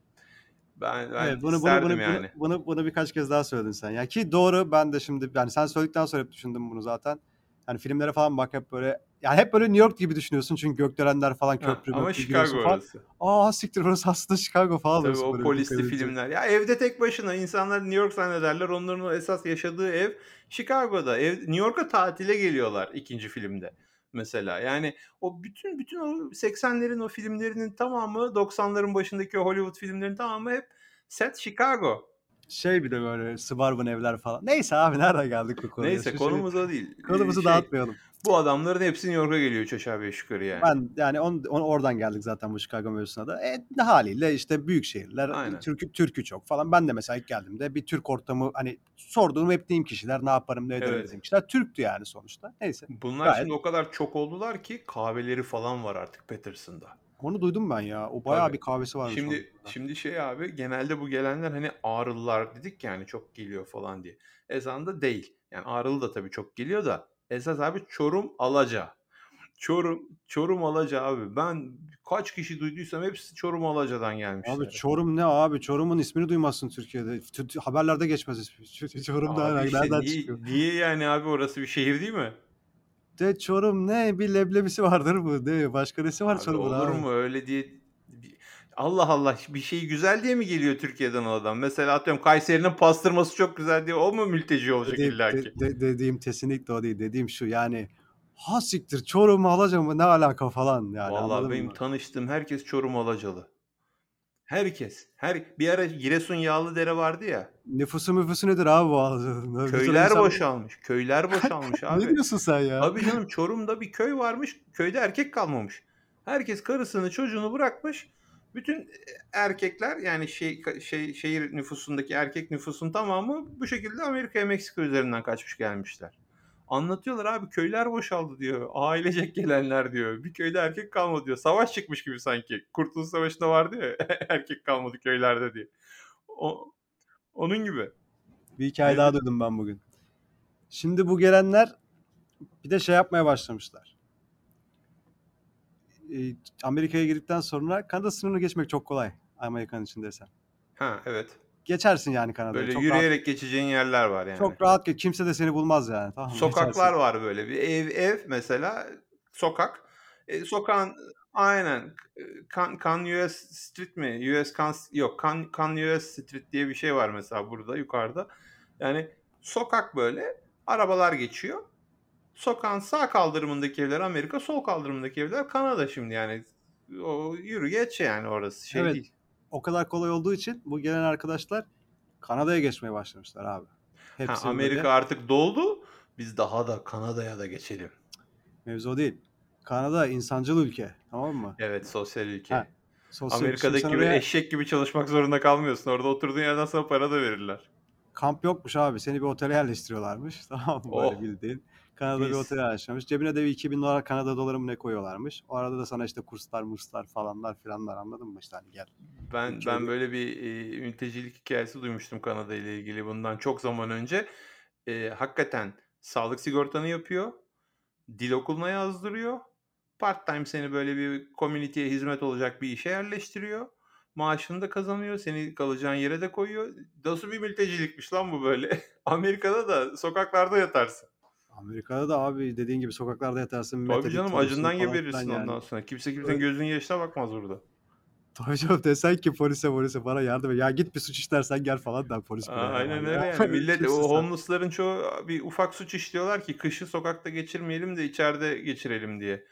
Ben, ben evet, bunu, isterdim bunu, bunu, yani. Bunu, bunu, bunu birkaç kez daha söyledin sen. Yani ki doğru ben de şimdi yani sen söyledikten sonra hep düşündüm bunu zaten. Yani filmlere falan bak hep böyle. Yani hep böyle New York gibi düşünüyorsun çünkü gökdelenler falan köprü. Ha, ama Chicago orası. Aa siktir orası aslında Chicago falan. Tabii o polisli filmler. Ya evde tek başına insanlar New York zannederler. Onların o esas yaşadığı ev Chicago'da. Ev, New York'a tatile geliyorlar ikinci filmde mesela. Yani o bütün bütün o seksenlerin o filmlerinin tamamı doksanların başındaki o Hollywood filmlerinin tamamı hep set Chicago. Şey bir de böyle Suburban evler falan. Neyse abi nereden geldik bu konuya? Neyse konumuz o değil. Konumuzu şey, dağıtmayalım. Bu adamların hepsi New York'a geliyor üç aşağı beş yukarı yani. Ben yani on, on, oradan geldik zaten bu Chicago mevzusuna da. E, haliyle işte büyük şehirler, Türk'ü, Türk'ü çok falan. Ben de mesela ilk geldiğimde bir Türk ortamı hani sorduğum hep diyeyim kişiler ne yaparım ne ederim evet. Dediğim kişiler Türk'tü yani sonuçta. Neyse. Bunlar gayet. Şimdi o kadar çok oldular ki kahveleri falan var artık Patterson'da. Onu duydum ben ya. O bayağı tabii. Bir kahvesi varmış. Şimdi orada. Şimdi şey abi genelde bu gelenler hani Ağrılılar dedik yani çok geliyor falan diye. Esasında değil. Yani Ağrılı da tabii çok geliyor da esas abi Çorum Alaca. Çorum, Çorum Alaca abi. Ben kaç kişi duyduysam hepsi Çorum Alaca'dan gelmişler. Abi Çorum ne abi? Çorum'un ismini duymazsın Türkiye'de. T- t- haberlerde geçmez ismi. Çorum'da abi işte nereden niye, çıkıyor? Niye yani abi, orası bir şehir değil mi? De Çorum ne? Bir leblebisi vardır mı? Ne? Başka nesi var Çorum'un abi? Olur mu öyle diye? Allah Allah, bir şey güzel diye mi geliyor Türkiye'den o adam? Mesela atıyorum Kayseri'nin pastırması çok güzel diye o mu mülteci olacak dediğim, illa ki? De, de, dediğim kesinlikle o değil. Dediğim şu yani, ha siktir Çorum Alaca mı ne alaka falan yani. Vallahi benim mı? Tanıştığım herkes Çorum Alacalı. Herkes. Her bir ara Giresun Yağlıdere vardı ya. Nüfusu müfusu nedir abi bu Alaca'nın? Köyler insan... boşalmış. Köyler boşalmış abi. Ne diyorsun sen ya? Abi canım, Çorum'da bir köy varmış. Köyde erkek kalmamış. Herkes karısını çocuğunu bırakmış. Bütün erkekler yani şey, şey şehir nüfusundaki erkek nüfusun tamamı bu şekilde Amerika'ya, Meksika üzerinden kaçmış gelmişler. Anlatıyorlar abi, köyler boşaldı diyor. Ailecek gelenler diyor. Bir köyde erkek kalmadı diyor. Savaş çıkmış gibi sanki. Kurtuluş Savaşı'nda vardı ya erkek kalmadı köylerde diye. O, onun gibi. Bir hikaye evet. Daha duydum ben bugün. Şimdi bu gelenler bir de şey yapmaya başlamışlar. Amerika'ya girdikten sonra Kanada sınırını geçmek çok kolay. Amerika'nın içindeysen. Ha evet. Geçersin yani Kanada'ya. Böyle çok yürüyerek rahat... geçeceğin yerler var yani. Çok rahat geç. Kimse de seni bulmaz yani. Tamam, sokaklar geçersin. Var böyle. Bir ev ev mesela sokak. E, sokağın aynen Can, Can U S Street mi? U S Can, yok Can, Can U S Street diye bir şey var mesela burada yukarıda. Yani sokak böyle. Arabalar geçiyor. Sokağın sağ kaldırımındaki evler Amerika, sol kaldırımındaki evler Kanada şimdi yani. O yürü geç yani orası şey evet. Değil. O kadar kolay olduğu için bu gelen arkadaşlar Kanada'ya geçmeye başlamışlar abi. Hepsi ha, Amerika böyle. Artık doldu. Biz daha da Kanada'ya da geçelim. Mevzu değil. Kanada insancıl ülke, tamam mı? Evet, sosyal ülke. Ha, sosyal Amerika'daki gibi ve... eşek gibi çalışmak zorunda kalmıyorsun. Orada oturduğun yerden sana para da verirler. Kamp yokmuş abi. Seni bir otele yerleştiriyorlarmış. Tamam mı? Böyle oh. Bildiğin. Kanada biz. Bir otele yerleştirmiş. Cebine de bir iki bin dolar Kanada doları mı ne koyuyorlarmış. O arada da sana işte kurslar, murslar falanlar filanlar, anladın mı? İşte hani gel. Ben Çünkü... ben böyle bir e, mültecilik hikayesi duymuştum Kanada ile ilgili bundan çok zaman önce. E, hakikaten sağlık sigortanı yapıyor. Dil okuluna yazdırıyor. Part time seni böyle bir community'ye hizmet olacak bir işe yerleştiriyor. Maaşını da kazanıyor. Seni kalacağın yere de koyuyor. Nasıl bir mültecilikmiş lan bu böyle. Amerika'da da sokaklarda yatarsın. Amerika'da da abi dediğin gibi sokaklarda yatarsın. Tabii canım, acından geberirsin ondan yani. Sonra. Kimse kimsenin gözünün yaşına bakmaz burada. Tabii canım, desen ki polise polise bana yardım et. Ya git bir suç işlersen gel falan der polis. Aa, aynen öyle ya. Yani. Millet, o homeless'ların çoğu bir ufak suç işliyorlar ki kışı sokakta geçirmeyelim de içeride geçirelim diye.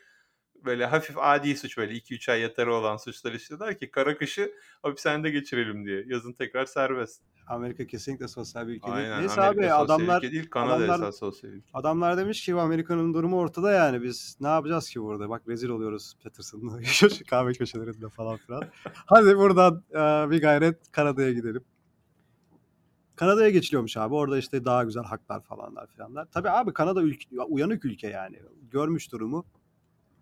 Böyle hafif adi suç, böyle iki üç ay yatarı olan suçlar işliyorlar ki kara kışı hapishanede geçirelim diye. Yazın tekrar serbest. Amerika kesinlikle sosyal bir ülke değil. Aynen, neyse Amerika abi adamlar değil, Kanada adamlar, esas sosyal ülke. Adamlar demiş ki Amerika'nın durumu ortada yani biz ne yapacağız ki burada? Bak rezil oluyoruz Patterson'da kahve köşelerinde falan filan. Hadi buradan e, bir gayret Kanada'ya gidelim. Kanada'ya geçiliyormuş abi. Orada işte daha güzel haklar falanlar filanlar. Tabii abi Kanada ülke, uyanık ülke yani. Görmüş durumu.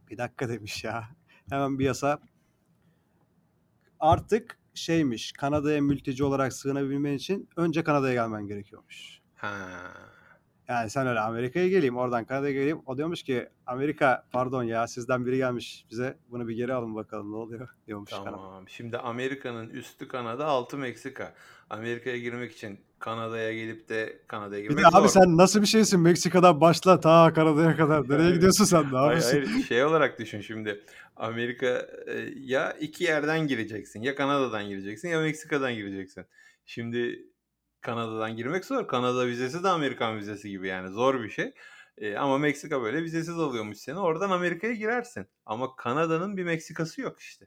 Bir dakika demiş ya. Hemen bir yasa. Artık şeymiş, Kanada'ya mülteci olarak sığınabilmen için önce Kanada'ya gelmen gerekiyormuş. Ha. Yani sen öyle Amerika'ya geleyim, oradan Kanada'ya geleyim. O diyormuş ki Amerika pardon ya sizden biri gelmiş bize, bunu bir geri alın bakalım ne oluyor diyormuş. Tamam. Kanada. Şimdi Amerika'nın üstü Kanada, altı Meksika. Amerika'ya girmek için Kanada'ya gelip de Kanada'ya girmek bir de zor. Abi sen nasıl bir şeysin? Meksika'dan başla ta Kanada'ya kadar. Nereye yani, gidiyorsun sen de abi? Hayır, hayır şey olarak düşün şimdi. Amerika ya iki yerden gireceksin. Ya Kanada'dan gireceksin ya Meksika'dan gireceksin. Şimdi Kanada'dan girmek zor. Kanada vizesi de Amerikan vizesi gibi yani zor bir şey. E, ama Meksika böyle vizesiz alıyormuş seni. Oradan Amerika'ya girersin. Ama Kanada'nın bir Meksikası yok işte.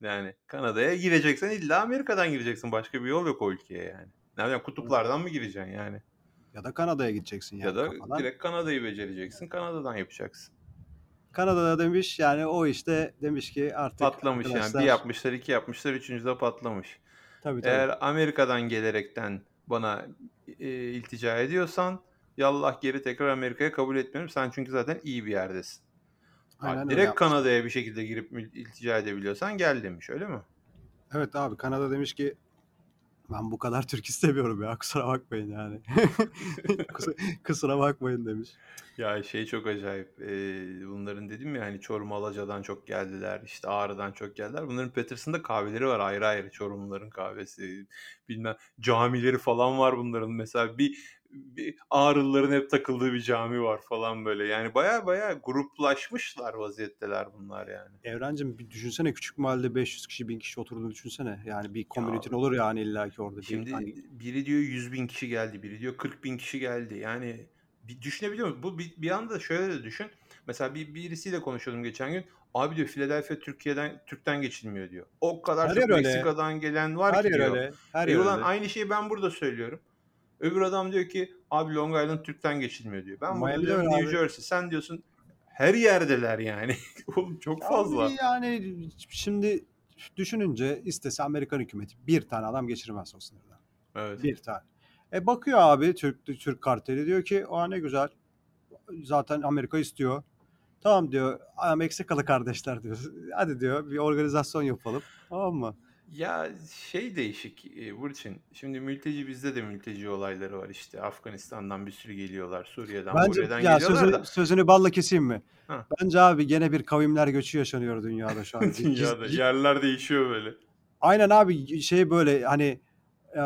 Yani Kanada'ya gireceksen illa Amerika'dan gireceksin. Başka bir yol yok o ülkeye yani. Yani kutuplardan mı gireceksin yani? Ya da Kanada'ya gideceksin. Yani ya da kafadan. Direkt Kanada'yı becereceksin. Yani. Kanada'dan yapacaksın. Kanada'da demiş yani o işte demiş ki artık... Patlamış arkadaşlar... yani. Bir yapmışlar, iki yapmışlar, üçüncü de patlamış. Tabii, tabii. Eğer Amerika'dan gelerekten bana e, iltica ediyorsan yallah geri tekrar Amerika'ya kabul etmiyorum. Sen çünkü zaten iyi bir yerdesin. Aynen, direkt Kanada'ya bir şekilde girip iltica edebiliyorsan gel demiş, öyle mi? Evet abi Kanada demiş ki ben bu kadar Türk istemiyorum ya, kusura bakmayın yani. kusura, kusura bakmayın demiş. Ya şey çok acayip. Ee, bunların dedim ya hani Çorum Alaca'dan çok geldiler. İşte Ağrı'dan çok geldiler. Bunların Patterson'da kahveleri var ayrı ayrı. Çorumluların kahvesi, bilmem camileri falan var bunların. Mesela bir, bir Ağrılıların hep takıldığı bir cami var falan böyle. Yani baya baya gruplaşmışlar vaziyetteler bunlar yani. Evrencim bir düşünsene, küçük mahallede beş yüz kişi bin kişi oturduğunu düşünsene. Yani bir komünitin ya, olur yani illaki orada. Şimdi bir, hani... biri diyor yüz bin kişi geldi, biri diyor kırk bin kişi geldi. Yani bir düşünebiliyor musun? Bu bir, bir anda şöyle de düşün. Mesela bir birisiyle konuşuyordum geçen gün. Abi diyor Philadelphia Türkiye'den Türk'ten geçilmiyor diyor. O kadar her çok Meksika'dan öyle gelen var her ki diyor. Öyle, her e yer ulan öyle. Aynı şeyi ben burada söylüyorum. Öbür adam diyor ki abi Long Island Türk'ten geçilmiyor diyor. Ben burada diyorum New abi. Jersey. Sen diyorsun her yerdeler yani. Oğlum çok ya fazla. Yani şimdi düşününce istese Amerikan hükümeti bir tane adam geçirmez o sınırdan. Evet. Bir tane. E bakıyor abi Türk Türk karteli diyor ki o ne güzel. Zaten Amerika istiyor. Tamam diyor Meksikalı kardeşler diyor. Hadi diyor bir organizasyon yapalım. Tamam mı? Ya şey değişik Burçin. Şimdi mülteci, bizde de mülteci olayları var işte. Afganistan'dan bir sürü geliyorlar. Suriye'den, Suriye'den geliyorlar sözü, da. Sözünü balla keseyim mi? Ha. Bence abi gene bir kavimler göçü yaşanıyor dünyada şu an. Dünyada yerler değişiyor böyle. Aynen abi şey böyle hani e,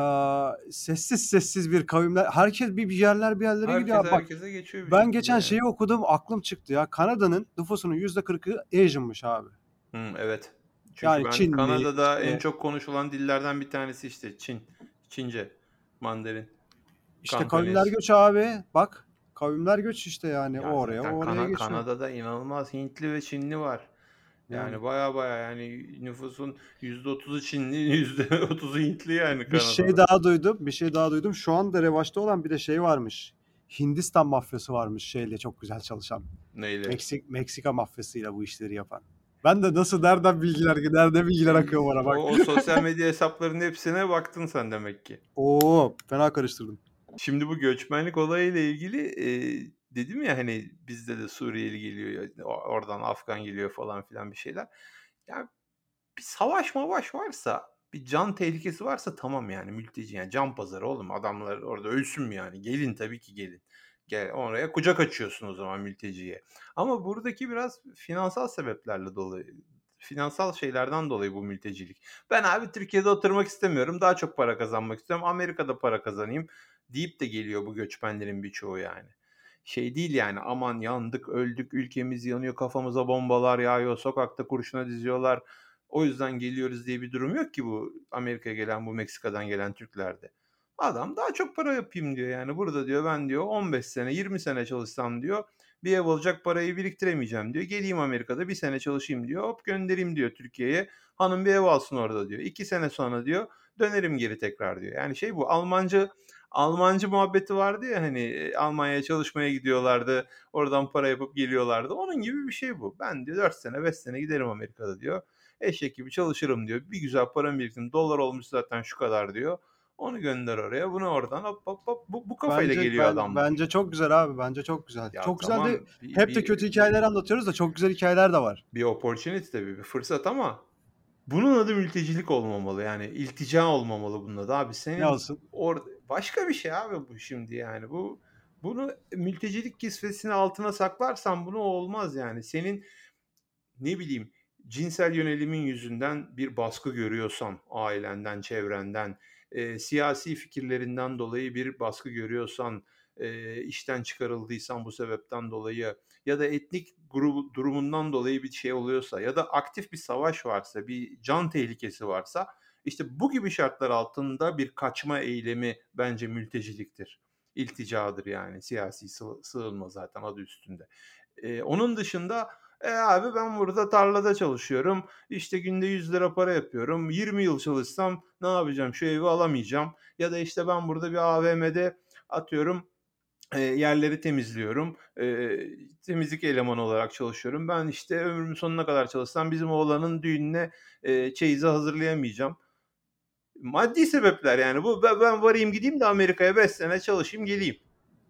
sessiz sessiz bir kavimler. Herkes bir yerler bir yerlere herkes, gidiyor. Bak, bir ben geçen yani. Şeyi okudum aklım çıktı ya. Kanada'nın nüfusunun yüzde kırkı Asian'mış abi. Hı, evet. Çünkü yani ben Çin Kanada'da değil, en çok konuşulan dillerden bir tanesi işte Çin, Çince, Mandarin. İşte kavimler göç abi. Bak kavimler göç işte yani, yani oraya oraya kan- geçiyor. Kanada'da inanılmaz Hintli ve Çinli var. Yani baya baya yani nüfusun yüzde otuzu Çinli, yüzde otuzu Hintli yani Kanada'da. Bir şey daha duydum, bir şey daha duydum. Şu anda revaçta olan bir de şey varmış. Hindistan mafyası varmış şeyle çok güzel çalışan. Neyle? Meksik, Meksika mafyasıyla bu işleri yapan. Ben de nasıl nereden bilgiler, nerede bilgiler akıyor bana bak. O, o sosyal medya hesaplarının hepsine baktın sen demek ki. Oo, fena karıştırdım. Şimdi bu göçmenlik olayıyla ilgili e, dedim ya hani bizde de Suriyeli geliyor, oradan Afgan geliyor falan filan bir şeyler. Yani bir savaş mavaş varsa, bir can tehlikesi varsa tamam yani mülteci yani can pazarı oğlum adamlar orada ölsün mü yani gelin tabii ki gelin. Gel oraya kucak açıyorsun o zaman mülteciye. Ama buradaki biraz finansal sebeplerle dolayı, finansal şeylerden dolayı bu mültecilik. Ben abi Türkiye'de oturmak istemiyorum, daha çok para kazanmak istiyorum, Amerika'da para kazanayım deyip de geliyor bu göçmenlerin birçoğu yani. Şey değil yani aman yandık öldük ülkemiz yanıyor kafamıza bombalar yağıyor sokakta kurşuna diziyorlar o yüzden geliyoruz diye bir durum yok ki bu Amerika'ya gelen bu Meksika'dan gelen Türklerde. Adam daha çok para yapayım diyor yani burada diyor ben diyor on beş sene yirmi sene çalışsam diyor bir ev olacak parayı biriktiremeyeceğim diyor. Geleyim Amerika'da bir sene çalışayım diyor hop göndereyim diyor Türkiye'ye hanım bir ev alsın orada diyor. iki sene sonra diyor dönerim geri tekrar diyor. Yani şey bu Almancı Almancı muhabbeti vardı ya hani Almanya'ya çalışmaya gidiyorlardı oradan para yapıp geliyorlardı onun gibi bir şey bu. Ben diyor dört sene beş sene giderim Amerika'da diyor eşek gibi çalışırım diyor bir güzel param biriktim dolar olmuş zaten şu kadar diyor. Onu gönder oraya, bunu oradan hop hop hop bu, bu kafayla bence, geliyor ben, adam. Bence çok güzel abi, bence çok güzel. Ya çok tamam, güzel de bir, hep bir, de kötü hikayeler anlatıyoruz da çok güzel hikayeler de var. Bir opportunity tabii, bir fırsat ama bunun adı mültecilik olmamalı yani iltica olmamalı bunun adı abi. Senin ne olsun? Or- başka bir şey abi bu şimdi yani bu bunu mültecilik kisvesini altına saklarsan bunu olmaz yani senin ne bileyim cinsel yönelimin yüzünden bir baskı görüyorsan ailenden, çevrenden E, siyasi fikirlerinden dolayı bir baskı görüyorsan, e, işten çıkarıldıysan bu sebepten dolayı ya da etnik grubu durumundan dolayı bir şey oluyorsa ya da aktif bir savaş varsa, bir can tehlikesi varsa işte bu gibi şartlar altında bir kaçma eylemi bence mülteciliktir. İlticadır yani siyasi sı- sığınma zaten adı üstünde. E, onun dışında E abi ben burada tarlada çalışıyorum. İşte günde yüz lira para yapıyorum. yirmi yıl çalışsam ne yapacağım? Şu evi alamayacağım. Ya da işte ben burada bir A V M'de atıyorum e, yerleri temizliyorum. E, temizlik elemanı olarak çalışıyorum. Ben işte ömrümün sonuna kadar çalışsam bizim oğlanın düğününe e, çeyizi hazırlayamayacağım. Maddi sebepler yani. Bu ben varayım gideyim de Amerika'ya beş sene çalışayım geleyim.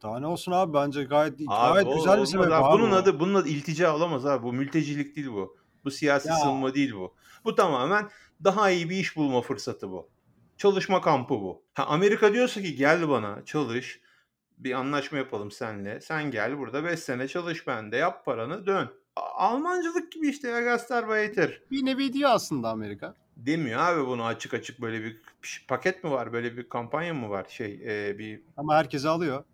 Daha ne olsun abi bence gayet, abi, gayet o, güzel bir sebep abi. Bunun adı, bunun adı iltica olamaz abi. Bu mültecilik değil bu. Bu siyasi ya. Sığınma değil bu. Bu tamamen daha iyi bir iş bulma fırsatı bu. Çalışma kampı bu. Ha, Amerika diyorsa ki gel bana çalış, bir anlaşma yapalım seninle. Sen gel burada beş sene çalış bende, yap paranı, dön. Almancılık gibi işte, Gastarbeiter. Bir nevi diyor aslında Amerika. Demiyor abi bunu açık açık, böyle bir paket mi var, böyle bir kampanya mı var şey e, bir. Ama herkese alıyor.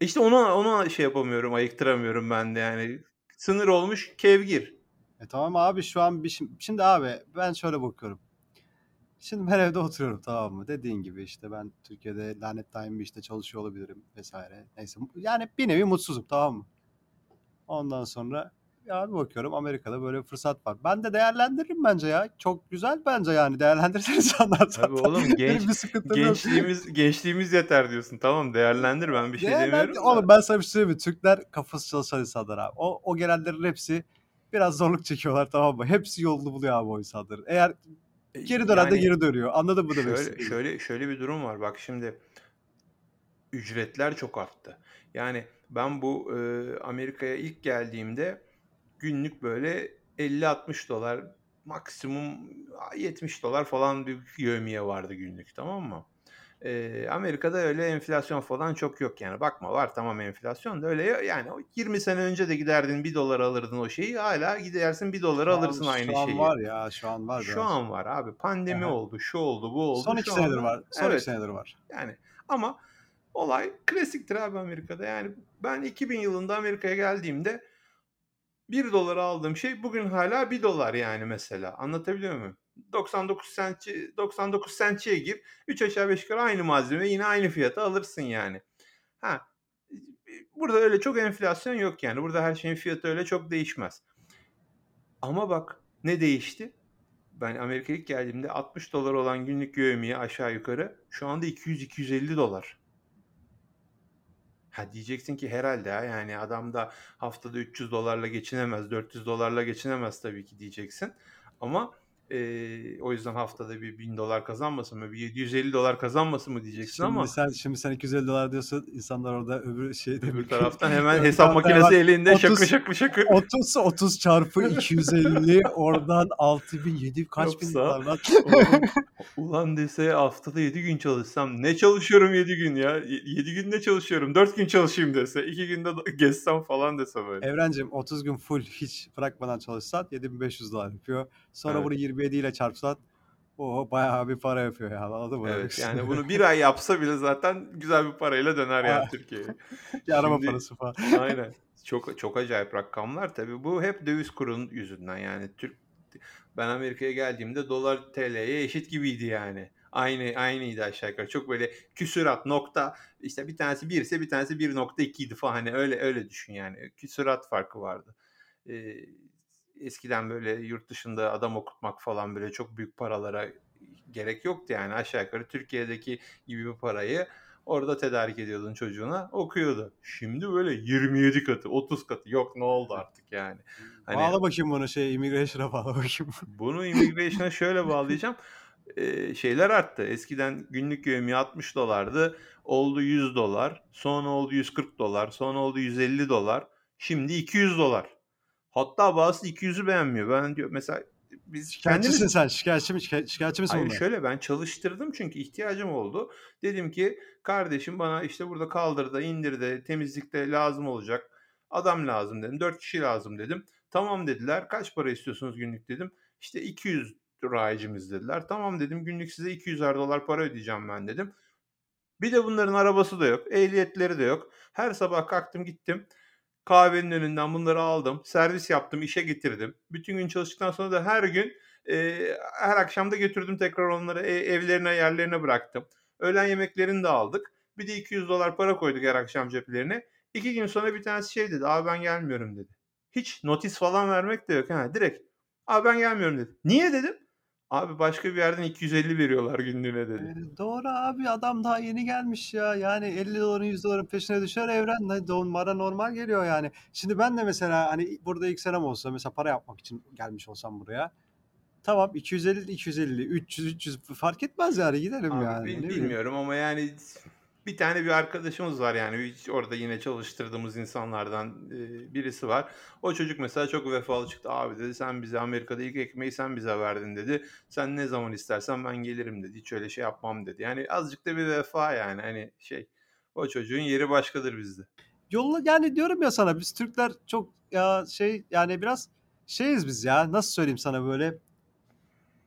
İşte ona ona şey yapamıyorum, ayıktıramıyorum ben de yani. Sınır olmuş kevgir. E tamam abi şu an bir, şimdi abi ben şöyle bakıyorum. Şimdi ben evde oturuyorum, tamam mı? Dediğin gibi işte ben Türkiye'de lanet daim bir işte çalışıyor olabilirim vesaire. Neyse yani bir nevi mutsuzum, tamam mı? Ondan sonra abi bakıyorum Amerika'da böyle bir fırsat var. Ben de değerlendiririm bence ya. Çok güzel bence yani, değerlendirirsen insanlar zaten. Tabii oğlum genç, gençliğimiz, gençliğimiz yeter diyorsun, tamam değerlendir, ben bir şey demiyorum. Oğlum ben sana bir şey söyleyeyim. Türkler kafası çalışan insanlar abi. O, o gelenlerin hepsi biraz zorluk çekiyorlar, tamam mı? Hepsi yolunu buluyor abi o insanların. Eğer geri dönen yani, de geri dönüyor. Anladın mı demek istediğimi? Şöyle, şöyle bir durum var. Bak şimdi ücretler çok arttı. Yani ben bu e, Amerika'ya ilk geldiğimde günlük böyle elli altmış dolar maksimum yetmiş dolar falan bir yevmiye vardı günlük, tamam mı? E, Amerika'da öyle enflasyon falan çok yok yani. Bakma var tamam, enflasyon da öyle yani yirmi sene önce de giderdin bir dolar alırdın o şeyi, hala gidersin bir dolara alırsın aynı şeyi. Şu an var ya, şu an var. Şu biraz. an var abi, pandemi Aha. oldu, şu oldu, bu oldu. Son iki senedir an... var. Son evet. iki senedir var. Yani ama olay klasiktir abi Amerika'da yani. Ben iki bin yılında Amerika'ya geldiğimde bir dolara aldığım şey bugün hala bir dolar yani mesela. Anlatabiliyor muyum? doksan dokuz sentçi doksan dokuz sentçiye gir. üç aşağı beş yukarı aynı malzeme yine aynı fiyata alırsın yani. Ha. Burada öyle çok enflasyon yok yani. Burada her şeyin fiyatı öyle çok değişmez. Ama bak ne değişti? Ben Amerika'ya geldiğimde altmış dolar olan günlük yevmiye aşağı yukarı şu anda iki yüz iki yüz elli dolar. Ha diyeceksin ki herhalde ha, yani adam da haftada üç yüz dolarla geçinemez, dört yüz dolarla geçinemez tabii ki diyeceksin. Ama Ee, o yüzden haftada bir bin dolar kazanmasın mı, bir yedi yüz elli dolar kazanmasın mı diyeceksin şimdi ama sen, şimdi sen iki yüz elli dolar diyorsun, insanlar orada öbür şeyde öbür taraftan hemen hesap makinesi elinde şakır şakır şakır otuz otuz çarpı iki yüz elli oradan altı bin yedi kaç Yoksa, bin dolardan ulan dese haftada yedi gün çalışsam ne çalışıyorum yedi gün ya, yedi gün ne çalışıyorum, dört gün çalışayım dese, iki günde gezsem falan dese böyle. Evrencim otuz gün full hiç bırakmadan çalışsan yedi bin beş yüz dolar yapıyor, sonra evet. Bunu yirmi yedi ile çarpsan o bayağı bir para yapıyor ya. Anladın mı? Evet, yani bunu bir ay yapsa bile zaten güzel bir parayla döner yani Türkiye'ye. Bir araba parası falan. Aynen. Çok çok acayip rakamlar tabii. Bu hep döviz kurunun yüzünden yani. Türk ben Amerika'ya geldiğimde dolar T L'ye eşit gibiydi yani. Aynı aynıydı aşağı yukarı. Çok böyle küsurat nokta işte bir tanesi bir ise bir tanesi bir nokta iki idi falan. Hani öyle öyle düşün yani. Küsurat farkı vardı. Ee, Eskiden böyle yurt dışında adam okutmak falan böyle çok büyük paralara gerek yoktu yani, aşağı yukarı Türkiye'deki gibi bir parayı orada tedarik ediyordun çocuğuna, okuyordu. Şimdi böyle yirmi yedi katı otuz katı yok ne oldu artık yani. Hani, bağla bakayım bunu şey immigration'a bağla bakayım. Bunu immigration'a şöyle bağlayacağım. Ee, şeyler arttı. Eskiden günlük yevmiye altmış dolardı. Oldu yüz dolar. Sonra oldu yüz kırk dolar. Sonra oldu yüz elli dolar. Şimdi iki yüz dolar. Hatta bazısı iki yüzü beğenmiyor. Ben diyor mesela biz şikayetçisin kendimiz... sen şikayetçi mi şikayetçi misin? Hayır, şöyle ben çalıştırdım çünkü ihtiyacım oldu. Dedim ki kardeşim bana işte burada kaldır da indir de temizlikte lazım olacak adam lazım dedim. dört kişi lazım dedim. Tamam dediler. Kaç para istiyorsunuz günlük dedim. İşte iki yüz rayicimiz dediler. Tamam dedim. Günlük size iki yüzer dolar para ödeyeceğim ben dedim. Bir de bunların arabası da yok. Ehliyetleri de yok. Her sabah kalktım gittim. Kahvenin önünden bunları aldım. Servis yaptım. İşe getirdim. Bütün gün çalıştıktan sonra da her gün e, her akşam da götürdüm tekrar onları e, evlerine yerlerine bıraktım. Öğlen yemeklerini de aldık. Bir de iki yüz dolar para koyduk her akşam ceplerine. İki gün sonra bir tanesi şey dedi. Abi ben gelmiyorum dedi. Hiç notis falan vermek de yok. Ha, direkt abi ben gelmiyorum dedi. Niye dedim? Abi başka bir yerden iki yüz elli veriyorlar günlüğüne dedi. E, doğru abi adam daha yeni gelmiş ya. Yani elli doların yüz doların peşine düşer Evren. Donmara normal geliyor yani. Şimdi ben de mesela hani burada ilk senem olsa mesela para yapmak için gelmiş olsam buraya. Tamam iki yüz elli iki yüz elli üç yüz üç yüz fark etmez yani giderim abi, yani. Abi bilmiyorum ama yani bir tane bir arkadaşımız var yani orada yine çalıştırdığımız insanlardan birisi var. O çocuk mesela çok vefalı çıktı. Abi dedi, sen bize Amerika'da ilk ekmeği sen bize verdin dedi. Sen ne zaman istersen ben gelirim dedi. Hiç öyle şey yapmam dedi. Yani azıcık da bir vefa yani hani şey, o çocuğun yeri başkadır bizde. Yolla yani diyorum ya sana, biz Türkler çok ya şey yani biraz şeyiz biz ya, nasıl söyleyeyim sana, böyle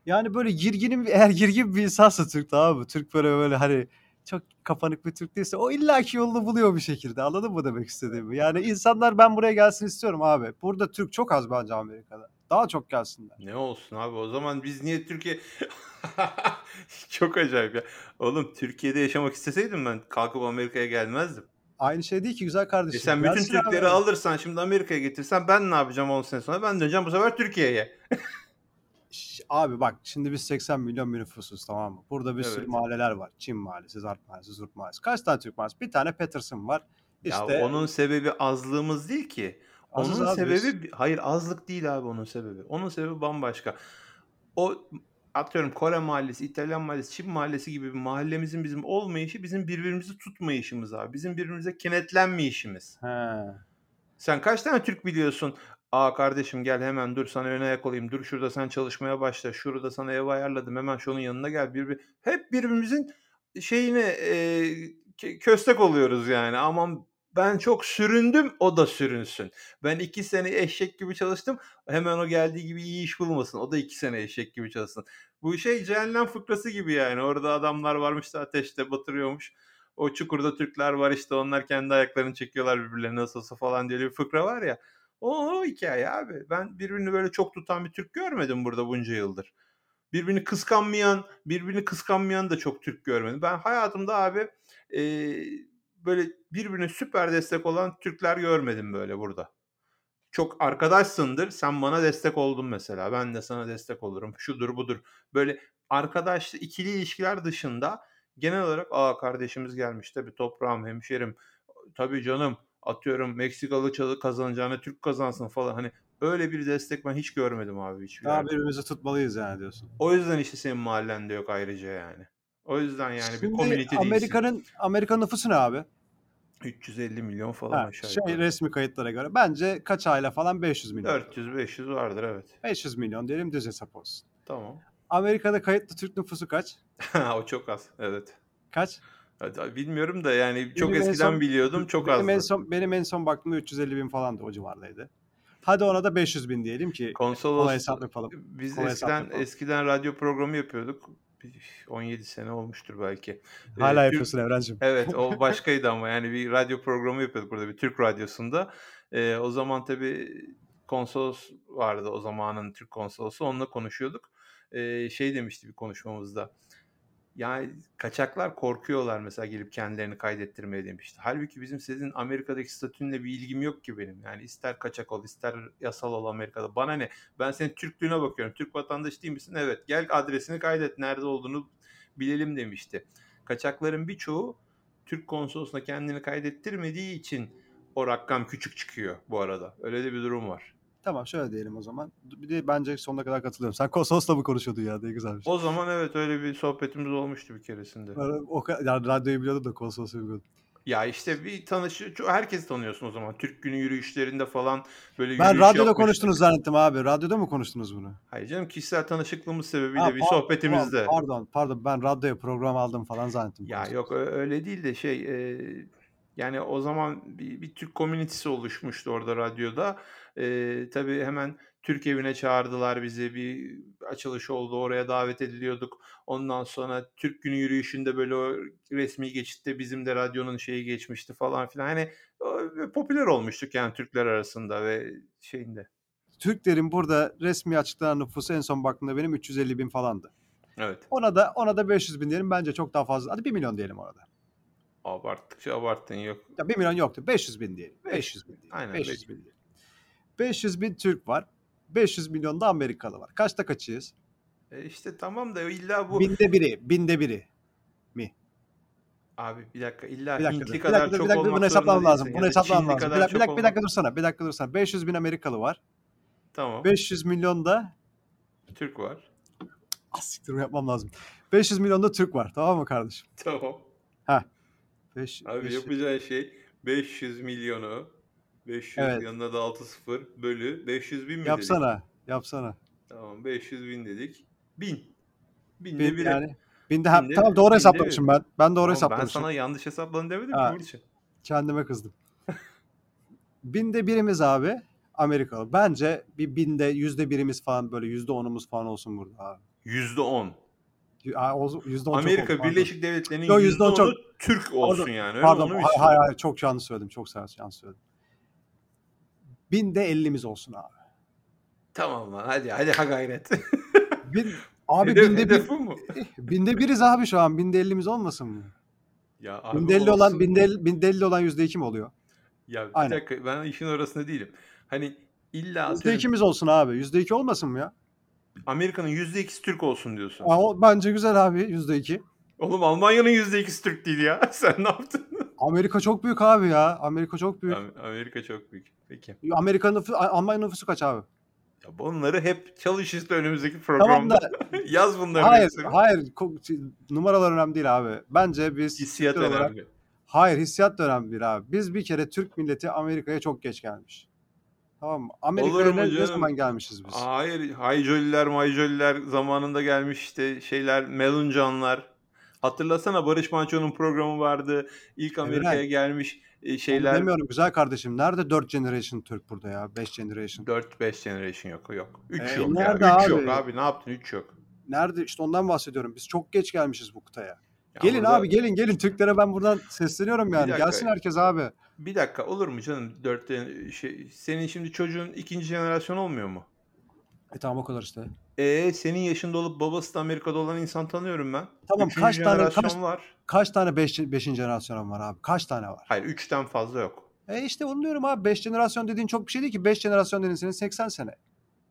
yani böyle girginim, eğer girgin bir insansa Türk, tamam mı? Türk böyle böyle hani çok kapanık bir Türk değilse o illaki yolunu buluyor bir şekilde, anladın mı demek istediğimi? Yani insanlar ben buraya gelsin istiyorum abi. Burada Türk çok az bence Amerika'da. Daha çok gelsinler. Ne olsun abi, o zaman biz niye Türkiye... Çok acayip ya. Oğlum Türkiye'de yaşamak isteseydim ben kalkıp Amerika'ya gelmezdim. Aynı şey değil ki güzel kardeşim. E sen bütün Türkleri abi alırsan şimdi Amerika'ya getirsen ben ne yapacağım on sene sonra? Ben döneceğim bu sefer Türkiye'ye. Abi bak şimdi biz seksen milyon bir nüfusuz, tamam mı? Burada bir evet. sürü mahalleler var. Çin mahallesi, Zarp mahallesi, Zurt mahallesi. Kaç tane Türk mahallesi? Bir tane Patterson var. İşte... Ya onun sebebi azlığımız değil ki. Azız onun abi. Sebebi... Hayır azlık değil abi onun sebebi. Onun sebebi bambaşka. O atıyorum Kore mahallesi, İtalyan mahallesi, Çin mahallesi gibi bir mahallemizin bizim olmayışı bizim birbirimizi tutmayışımız abi. Bizim birbirimize kenetlenmeyişimiz. He. Sen kaç tane Türk biliyorsun? Aa kardeşim gel hemen dur sana ön ayak olayım. Dur şurada sen çalışmaya başla. Şurada sana ev ayarladım. Hemen şunun yanına gel. Bir, bir... Hep birbirimizin şeyine e, köstek oluyoruz yani. Aman ben çok süründüm, o da sürünsün. Ben iki sene eşek gibi çalıştım. Hemen o geldiği gibi iyi iş bulmasın. O da iki sene eşek gibi çalışsın. Bu şey cehennem fıkrası gibi yani. Orada adamlar varmış da ateşte batırıyormuş. O çukurda Türkler var işte, onlar kendi ayaklarını çekiyorlar birbirlerine nasıl olsa falan diye bir fıkra var ya. O hikaye abi. Ben birbirini böyle çok tutan bir Türk görmedim burada bunca yıldır. Birbirini kıskanmayan, birbirini kıskanmayan da çok Türk görmedim. Ben hayatımda abi e, böyle birbirine süper destek olan Türkler görmedim böyle burada. Çok arkadaşsındır. Sen bana destek oldun mesela. Ben de sana destek olurum. Şudur budur. Böyle arkadaş, ikili ilişkiler dışında genel olarak aa kardeşimiz gelmiş tabii, toprağım, hemşerim, tabii canım, atıyorum Meksikalı çalı kazanacağına Türk kazansın falan, hani öyle bir destek ben hiç görmedim abi hiçbir yerde. Birbirimizi tutmalıyız yani diyorsun. O yüzden işte senin mahallende yok ayrıca yani. O yüzden yani şimdi bir komünite değilsin. Amerika'nın Amerika nüfusu ne abi? üç yüz elli milyon falan aşağı yukarı. Şey, resmi kayıtlara göre bence kaç aile falan, beş yüz milyon. dört yüz beş yüz vardır evet. beş yüz milyon diyelim, düz hesap olsun. Tamam. Amerika'da kayıtlı Türk nüfusu kaç? O çok az evet. Kaç? Bilmiyorum da yani çok benim eskiden son, biliyordum çok az. Benim, benim en son baktığımda üç yüz elli bin falan da o civardaydı. Hadi ona da beş yüz bin diyelim ki. Konsolos, biz eskiden eskiden radyo programı yapıyorduk. on yedi sene olmuştur belki. Hala ee, yapıyorsun Türk, Evrencim. Evet o başkaydı ama yani bir radyo programı yapıyorduk burada bir Türk radyosunda. Ee, o zaman tabii konsolos vardı, o zamanın Türk konsolosu, onunla konuşuyorduk. Ee, şey demişti bir konuşmamızda. Yani kaçaklar korkuyorlar mesela gelip kendilerini kaydettirmeye demişti. Halbuki bizim sizin Amerika'daki statünle bir ilgim yok ki benim. Yani ister kaçak ol, ister yasal ol Amerika'da. Bana ne? Ben senin Türklüğüne bakıyorum. Türk vatandaşı değil misin? Evet. Gel adresini kaydet. Nerede olduğunu bilelim demişti. Kaçakların birçoğu Türk konsolosuna kendini kaydettirmediği için o rakam küçük çıkıyor bu arada. Öyle de bir durum var. Tamam şöyle diyelim o zaman. Bir de bence sonuna kadar katılıyorum. Sen konsolosla mı konuşuyordun ya? Ne güzelmiş. O zaman evet öyle bir sohbetimiz olmuştu bir keresinde. O yani radyoyu biliyordum da konsolosu biliyordum. Ya işte bir tanışı, herkes tanıyorsun o zaman. Türk günü yürüyüşlerinde falan böyle ben yürüyüş Ben radyoda konuştunuz zannettim abi. Radyoda mı konuştunuz bunu? Hayır canım, kişisel tanışıklığımız sebebiyle ha, bir pardon, sohbetimizde. Pardon pardon ben radyoya program aldım falan zannettim. Ya konuştum. Yok öyle değil de şey... E... Yani o zaman bir, bir Türk komünitesi oluşmuştu orada radyoda. Ee, tabii hemen Türk evine çağırdılar bizi. Bir açılış oldu. Oraya davet ediliyorduk. Ondan sonra Türk günü yürüyüşünde böyle o resmi geçitte bizim de radyonun şeyi geçmişti falan filan. Hani popüler olmuştuk yani Türkler arasında ve şeyinde. Türklerin burada resmi açıklanan nüfusu en son baktığımda benim üç yüz elli bin falandı. Evet. Ona da ona da beş yüz bin diyelim. Bence çok daha fazla. Hadi bir milyon diyelim orada. Abarttıkça abarttın yok. Ya bir milyon yoktu. beş yüz bin diyelim. beş yüz bin diyelim. Aynen. beş yüz bin diyelim. beş yüz bin Türk var. beş yüz milyon da Amerikalı var. Kaçta kaçıyız? E işte tamam da illa bu. Binde biri. Binde biri. Mi? Abi bir dakika. İlla bir dakika, Hintli bir kadar bir çok olmak zorunda değilsin. Bunu lazım. Bunu hesaplamam lazım. Bir dakika, bir dakika, bir dakika dursana. Bir dakika dursana. beş yüz bin Amerikalı var. Tamam. beş yüz milyon da Türk var. Asiktir yapmam lazım. beş yüz milyon da Türk var. Tamam mı kardeşim? Tamam. Ha. Beş, Abi beş, yapacağın şey beş yüz milyonu beş yüz evet. yanına da altı sıfır bölü beş yüz bin mi yapsana, dedik? Yapsana. Tamam beş yüz bin dedik. bin. bin de biri. Yani. Binde, ha, binde, tamam doğru binde hesaplamışım binde ben. Ben doğru tamam, hesaplamışım. Ben sana yanlış hesapladın demedim ha, ki. Kendime kızdım. Binde birimiz abi Amerikalı. Bence bir binde yüzde birimiz falan böyle yüzde onumuz falan olsun burada abi. Yüzde on. yüzde on Amerika oldu, Birleçik Devletleri'nin Yo, yüzde onu çok... Türk olsun pardon, yani. Öyle pardon hayır hayır hay, çok yanlış söyledim. Çok yanlış söyledim. Binde ellimiz olsun abi. Tamam lan hadi hadi ha gayret. Bin, abi hedef, binde bir mu? Binde biriz abi şu an. Binde ellimiz olmasın mı? Ya abi binde elli olan binde elli, binde elli olan yüzde iki mi oluyor? Ya bir Aynen. dakika ben işin orasında değilim. Hani illa yüzde ikimiz olsun abi. Yüzde iki olmasın mı ya? Amerika'nın yüzde ikisi Türk olsun diyorsun. Aa, o bence güzel abi yüzde iki. Oğlum Almanya'nın yüzde ikisi Türk değil ya. Sen ne yaptın? Amerika çok büyük abi ya. Amerika çok büyük. Amerika çok büyük. Peki. Amerika nüfusu, Almanya nüfusu kaç abi? Ya bunları hep çalış işte önümüzdeki programda. Tamam da, yaz bunları. Hayır, hepsini. hayır. Numaralar önemli değil abi. Bence biz hissiyat önemli. Olarak, hayır, hissiyat da önemli değil abi. Biz bir kere Türk milleti Amerika'ya çok geç gelmiş. Tamam mı? Amerika'ya ne zaman gelmişiz biz? Hayır, Haycoliler, Maycoliler zamanında gelmiş işte şeyler, Meluncanlar. Hatırlasana Barış Manço'nun programı vardı. İlk Amerika'ya evet. gelmiş şeyler. Demiyorum güzel kardeşim. Nerede dört generation Türk burada ya? beş generation. dört beş generation yok. Yok. üç e, yok ya. üç abi? yok abi. Ne yaptın? üç yok. Nerede? İşte ondan bahsediyorum. Biz çok geç gelmişiz bu kıtaya. Ya gelin burada... abi gelin gelin. Türklere ben buradan sesleniyorum yani. Gelsin herkes abi. Bir dakika olur mu canım? dört şey senin şimdi çocuğun ikinci jenerasyon olmuyor mu? E tamam o kadar işte. Ee senin yaşında olup babası da Amerika'da olan insan tanıyorum ben. Tamam Üçüncü kaç tane kaç, var? Kaç tane beş, beşinci jenerasyon var abi? Kaç tane var? Hayır üçten fazla yok. E işte onu diyorum abi beş jenerasyon dediğin çok bir şey değil ki. beş jenerasyon dediğin senin seksen sene.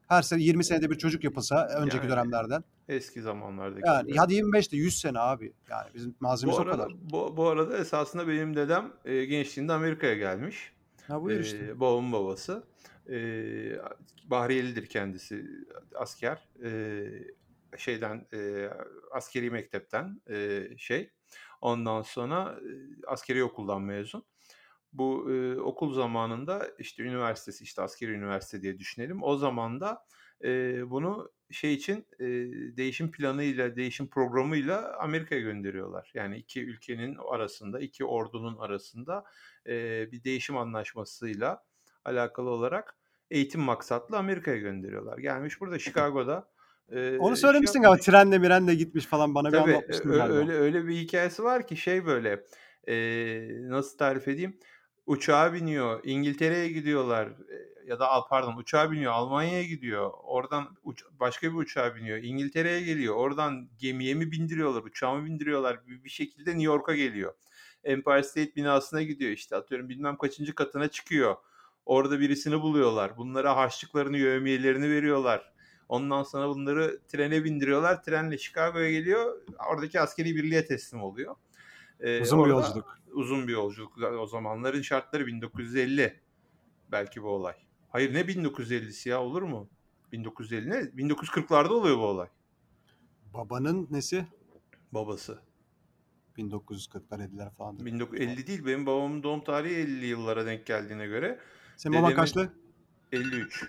Her sene yirmi senede bir çocuk yapılsa önceki yani, dönemlerden. Eski zamanlardaki. Yani hadi yirmi beşte yüz sene abi. Yani bizim malzememiz o kadar. Bu, bu arada esasında benim dedem e, gençliğinde Amerika'ya gelmiş. Ha buyur işte. E, babamın babası. Ee, Bahriyelidir kendisi asker ee, şeyden e, askeri mektepten e, şey ondan sonra e, askeri okuldan mezun bu e, okul zamanında işte üniversitesi işte askeri üniversite diye düşünelim o zaman da e, bunu şey için e, değişim planıyla değişim programıyla Amerika'ya gönderiyorlar yani iki ülkenin arasında iki ordunun arasında e, bir değişim anlaşmasıyla alakalı olarak eğitim maksatlı Amerika'ya gönderiyorlar. Gelmiş burada Chicago'da. E, Onu söylemişsin Chicago... ama trenle mirenle gitmiş falan bana Tabii, bir anlatmıştın. Tabii öyle, öyle bir hikayesi var ki şey böyle e, nasıl tarif edeyim uçağa biniyor İngiltere'ye gidiyorlar e, ya da pardon uçağa biniyor Almanya'ya gidiyor oradan uç, başka bir uçağa biniyor İngiltere'ye geliyor oradan gemiye mi bindiriyorlar uçağa mı bindiriyorlar bir, bir şekilde New York'a geliyor. Empire State binasına gidiyor işte atıyorum bilmem kaçıncı katına çıkıyor. Orada birisini buluyorlar. Bunlara harçlıklarını, yövmiyelerini veriyorlar. Ondan sonra bunları trene bindiriyorlar. Trenle Chicago'ya geliyor. Oradaki askeri birliğe teslim oluyor. Ee, uzun bir yolculuk. Uzun bir yolculuk. O zamanların şartları bin dokuz yüz elli. Belki bu olay. Hayır ne bin dokuz yüz ellisi ya olur mu? bin dokuz yüz elli ne? bin dokuz yüz kırklarda oluyor bu olay. Babanın nesi? Babası. bin dokuz yüz kırklar elliler falan. bin dokuz yüz elli değil. Benim babamın doğum tarihi elli yıllara denk geldiğine göre... Senin baban kaçlı? elli üç.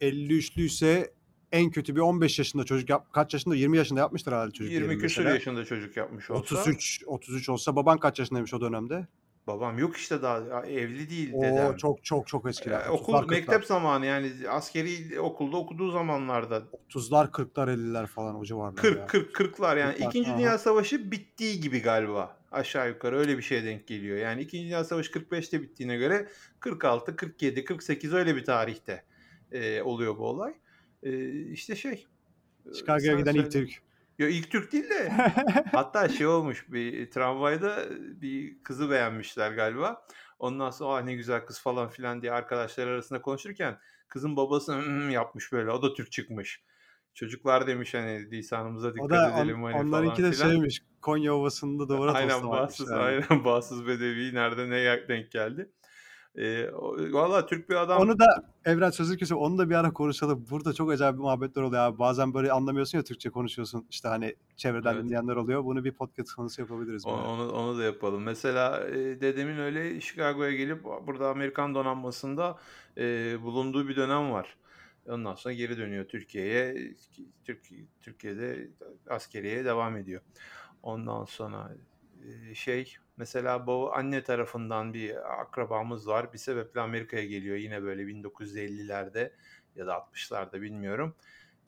elli üçlü ise en kötü bir on beş yaşında çocuk yap kaç yaşında yirmi yaşında yapmıştır herhalde çocuk. yirmi küsur yaşında çocuk yapmış olsa. otuz üç otuz üç olsa baban kaç yaşındaymış o dönemde? Babam yok işte daha evli değil dedem. Oo çok çok çok eskiler. Ee, okul kırklar. Mektep zamanı yani askeri okulda okuduğu zamanlarda otuzlar kırklar elliler falan o civarlarda. kırk kırk kırklar yani kırklar, İkinci aha. Dünya Savaşı bittiği gibi galiba. Aşağı yukarı öyle bir şeye denk geliyor. Yani İkinci Dünya Savaşı kırk beşte bittiğine göre kırk altı, kırk yedi, kırk sekiz öyle bir tarihte e, oluyor bu olay. E, işte şey. Chicago'ya giden söyle... ilk Türk. Ya ilk Türk değil de hatta şey olmuş bir tramvayda bir kızı beğenmişler galiba. Ondan sonra ah ne güzel kız falan filan diye arkadaşlar arasında konuşurken kızın babası hm, yapmış böyle o da Türk çıkmış. Çocuklar demiş hani lisanımıza dikkat da, edelim hani falan. Onlarınki de filan. Şeymiş Konya Ovası'nda doğru atılsa varmış. Aynen bağımsız, yani. aynen bağımsız bedevi nerede ne denk geldi. E, Valla Türk bir adam. Onu da Evren sözü kesiyor. Onu da bir ara konuşalım. Burada çok acayip bir muhabbetler oluyor abi. Bazen böyle anlamıyorsun ya, Türkçe konuşuyorsun. İşte hani çevreden evet. dinleyenler oluyor. Bunu bir podcast konusu yapabiliriz. Onu, onu, onu da yapalım. Mesela dedemin öyle Chicago'ya gelip burada Amerikan donanmasında e, bulunduğu bir dönem var. Ondan sonra geri dönüyor Türkiye'ye. Türk, Türkiye'de askeriye devam ediyor. Ondan sonra şey, mesela baba, anne tarafından bir akrabamız var. Bir sebeple Amerika'ya geliyor yine böyle bin dokuz yüz ellilerde ya da altmışlarda bilmiyorum.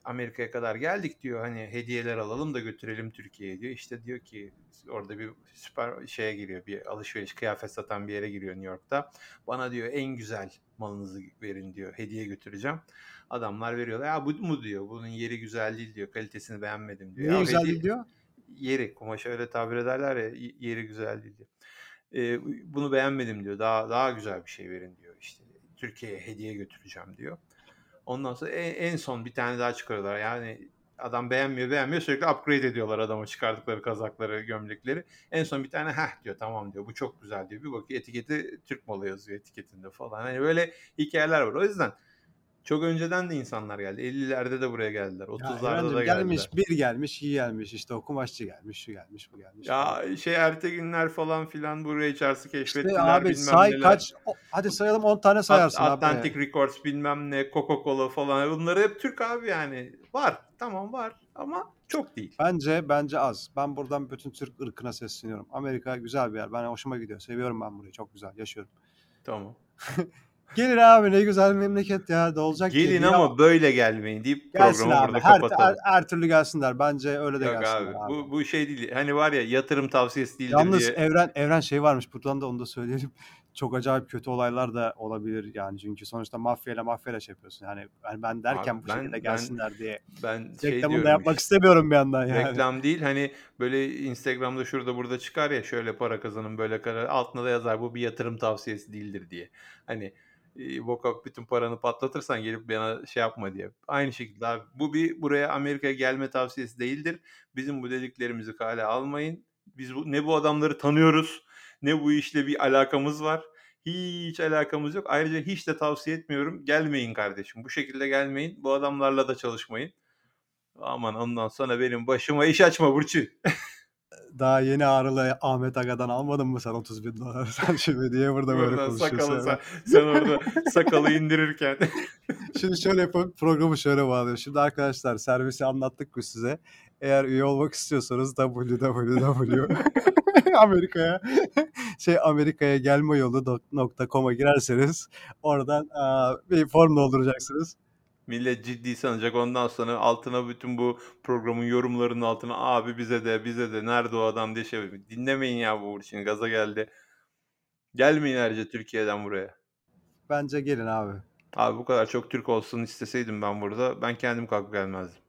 Amerika'ya kadar geldik diyor, hani hediyeler alalım da götürelim Türkiye'ye diyor. İşte diyor ki orada bir süper şeye giriyor, bir alışveriş kıyafet satan bir yere giriyor New York'ta. Bana diyor en güzel malınızı verin diyor, hediye götüreceğim. Adamlar veriyorlar, ya bu mu diyor, bunun yeri güzel değil diyor, kalitesini beğenmedim diyor. Ne güzel hediye... diyor? Yeri, kumaşı öyle tabir ederler ya, yeri güzel değil diyor. E, bunu beğenmedim diyor, daha daha güzel bir şey verin diyor, işte Türkiye'ye hediye götüreceğim diyor. Ondan sonra en, en son bir tane daha çıkarıyorlar, yani adam beğenmiyor beğenmiyor sürekli upgrade ediyorlar adama çıkardıkları kazakları, gömlekleri. En son bir tane heh diyor, tamam diyor, bu çok güzel diyor, bir bakıyor etiketi Türk malı yazıyor etiketinde falan, hani böyle hikayeler var. O yüzden çok önceden de insanlar geldi. ellilerde de buraya geldiler. otuzlarda da geldiler. Gelmiş, bir gelmiş, iyi gelmiş. İşte o kumaşçı gelmiş, şu gelmiş, bu gelmiş. Ya şey, Erteginler falan filan buraya Charles'ı keşfettiler. İşte abi say neler. Kaç, hadi sayalım on tane sayarsın. At- Atlantic abi. Records bilmem ne, Coca-Cola falan. Bunları hep Türk abi yani. Var, tamam var ama çok değil. Bence, bence az. Ben buradan bütün Türk ırkına sesleniyorum. Amerika güzel bir yer. Ben hoşuma gidiyor. Seviyorum ben burayı. Çok güzel. Yaşıyorum. Tamam. Gelin abi, ne güzel memleket ya, da olacak. Gelin ama ya, böyle gelmeyin deyip programı abi, burada her, kapatalım. Her, her türlü gelsinler, bence öyle de. Yok gelsinler abi. abi. Bu, bu şey değil hani, var ya, yatırım tavsiyesi değildir. Yalnız diye. Evren Evren şey varmış, buradan da onu da söyleyelim. Çok acayip kötü olaylar da olabilir yani, çünkü sonuçta mafyayla mafyayla şey yapıyorsun. Yani ben derken abi, bu ben, şekilde gelsinler ben, diye. Ben şey reklamını da yapmak işte, istemiyorum bir yandan yani. Reklam değil hani, böyle Instagram'da şurada burada çıkar ya, şöyle para kazanın, böyle karar, altına da yazar bu bir yatırım tavsiyesi değildir diye. Hani boka bütün paranı patlatırsan gelip bana şey yapma diye. Aynı şekilde abi, bu bir buraya Amerika'ya gelme tavsiyesi değildir. Bizim bu dediklerimizi kale almayın. Biz bu, ne bu adamları tanıyoruz, ne bu işle bir alakamız var. Hiç alakamız yok. Ayrıca hiç de tavsiye etmiyorum. Gelmeyin kardeşim. Bu şekilde gelmeyin. Bu adamlarla da çalışmayın. Aman ondan sonra benim başıma iş açma Burçin. Daha yeni Ağrılı Ahmet Aga'dan almadın mı sen otuz bin dolar? Sen şimdi diye burada böyle konuşuyorsun. Sakalı sen, sen orada sakalı indirirken. Şimdi şöyle yapalım, programı şöyle bağlıyorum. Şimdi arkadaşlar, servisi anlattık biz size. Eğer üye olmak istiyorsanız www Amerika'ya şey Amerika'ya gelme yolu nokta com'a girerseniz oradan a, bir form dolduracaksınız. Millet ciddi sanacak, ondan sonra altına bütün bu programın yorumlarının altına abi bize de bize de nerede o adam diye şey yapayım. Dinlemeyin ya, bu Burçin gaza geldi. Gelmeyin ayrıca Türkiye'den buraya. Bence gelin abi. Abi bu kadar çok Türk olsun isteseydim ben burada, ben kendim kalkıp gelmezdim.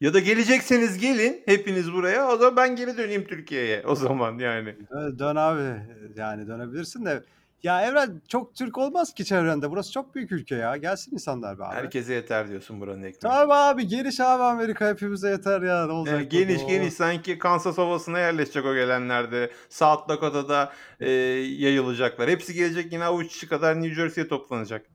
Ya da gelecekseniz gelin hepiniz buraya, o zaman ben geri döneyim Türkiye'ye o zaman yani. Dön abi yani, dönebilirsin de. Ya Evren, çok Türk olmaz ki çevrende. Burası çok büyük ülke ya. Gelsin insanlar be abi. Herkese yeter diyorsun buranın ekmeği. Tabii abi, geniş abi Amerika, hepimize yeter ya. Ne olacak? Yani geniş o? Geniş sanki Kansas Ovası'na yerleşecek o gelenlerde. South Dakota'da e, yayılacaklar. Hepsi gelecek yine avuç içi kadar New Jersey'ye toplanacak.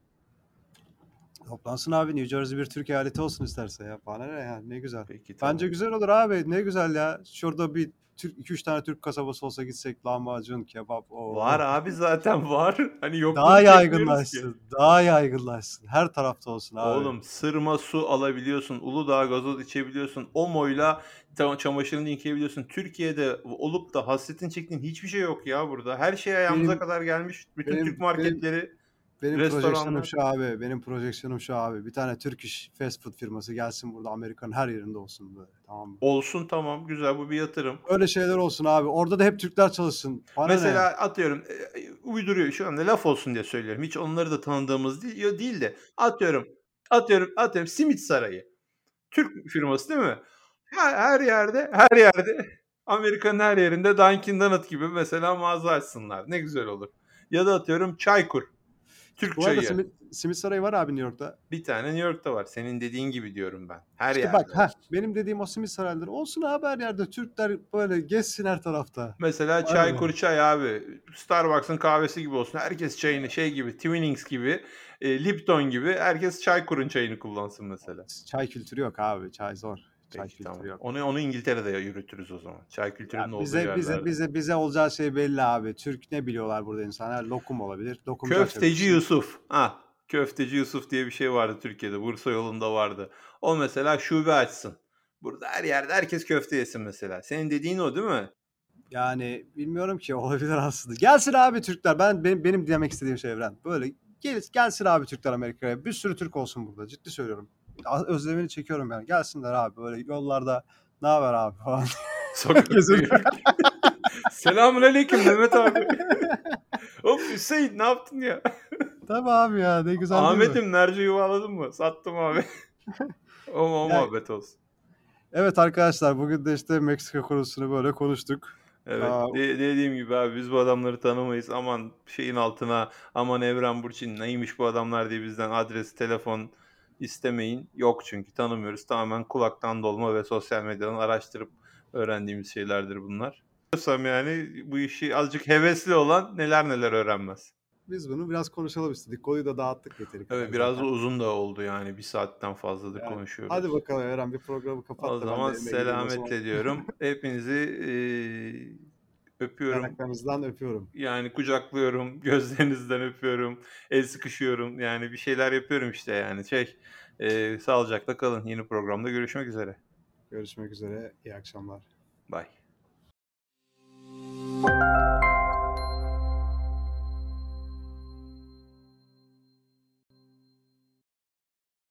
Toplansın abi, New Jersey bir Türk eyaleti olsun isterse ya. Bana ne ya, ne güzel. Peki, tamam. Bence güzel olur abi, ne güzel ya. Şurada bir iki üç tane Türk kasabası olsa, gitsek lahmacun, kebap. Oo. Var abi, zaten var. Hani yok. Daha yaygınlaşsın. Daha yaygınlaşsın. Her tarafta olsun abi. Oğlum sırma su alabiliyorsun. Uludağ gazoz içebiliyorsun. Omo'yla çamaşırını yıkayabiliyorsun. Türkiye'de olup da hasretin çektiğin hiçbir şey yok ya burada. Her şey ayağımıza benim, kadar gelmiş. Bütün benim, Türk marketleri. Benim, Benim projeksiyonum şu abi, benim projeksiyonum şu abi. Bir tane Türk iş fast food firması gelsin burada, Amerika'nın her yerinde olsun böyle. Tamam mı? Olsun, tamam, güzel, bu bir yatırım. Öyle şeyler olsun abi. Orada da hep Türkler çalışsın. Bana mesela ne? Atıyorum uyduruyor şu anda, laf olsun diye söylüyorum. Hiç onları da tanıdığımız değil, değil de atıyorum atıyorum atıyorum Simit Sarayı. Türk firması değil mi? Her, her yerde, her yerde Amerika'nın her yerinde Dunkin' Donut gibi mesela mağaza açsınlar. Ne güzel olur. Ya da atıyorum Çaykur. Türk çayı. Bu arada Simit, Simit Sarayı var abi New York'ta. Bir tane New York'ta var. Senin dediğin gibi diyorum ben. Her işte yerde. Bak, ha, benim dediğim o Simit Sarayları olsun abi, her yerde Türkler böyle gezsin her tarafta. Mesela Çaykur çay abi. Starbucks'ın kahvesi gibi olsun. Herkes çayını şey gibi, Twinings gibi, e, Lipton gibi, herkes Çaykur'un çayını kullansın mesela. Çay kültürü yok abi. Çay zor. Çay Peki, kültürü tamam. yok. Onu onu İngiltere'de yürütürüz o zaman. Çay kültürünün yani bize, olduğu yerlerde. Bize bize bize olacağı şey belli abi. Türk ne biliyorlar burada insanlar? Lokum olabilir. Lokumcu Köfteci Yusuf. Ha, Köfteci Yusuf diye bir şey vardı Türkiye'de. Bursa yolunda vardı. O mesela şube açsın. Burada her yerde herkes köfte yesin mesela. Senin dediğin o değil mi? Yani bilmiyorum ki, olabilir aslında. Gelsin abi Türkler. Ben benim benim demek istediğim şey Evren. Böyle gel, gelsin abi Türkler Amerika'ya. Bir sürü Türk olsun burada. Ciddi söylüyorum. Özlemini çekiyorum yani. Gelsinler abi böyle yollarda, ne haber abi falan. Selamun aleyküm Mehmet abi. Hop Hüseyin, ne yaptın ya? Tabii abi ya, ne güzel. Ahmet'im nerede yuvaladın mı? Sattım abi. o o yani, muhabbet olsun. Evet arkadaşlar, bugün de işte Meksika konusunu böyle konuştuk. Evet, Aa, de, dediğim gibi abi biz bu adamları tanımayız. Aman şeyin altına, aman Evren Burçin neymiş bu adamlar diye bizden adres, telefon İstemeyin. Yok, çünkü tanımıyoruz. Tamamen kulaktan dolma ve sosyal medyadan araştırıp öğrendiğimiz şeylerdir bunlar. Yani bu işi azıcık hevesli olan neler neler öğrenmez. Biz bunu biraz konuşalım istedik. Konuyu da dağıttık yeteri kadar. Evet, biraz da uzun da oldu yani. Bir saatten fazladır yani, konuşuyoruz. Hadi bakalım Eren, bir programı kapat. O zaman selametle diyorum. Hepinizi e, öpüyorum. Yanaklarınızdan öpüyorum. Yani kucaklıyorum. Gözlerinizden öpüyorum. El sıkışıyorum. Yani bir şeyler yapıyorum işte yani. Şey, e, sağlıcakla kalın. Yeni programda görüşmek üzere. Görüşmek üzere. İyi akşamlar. Bye.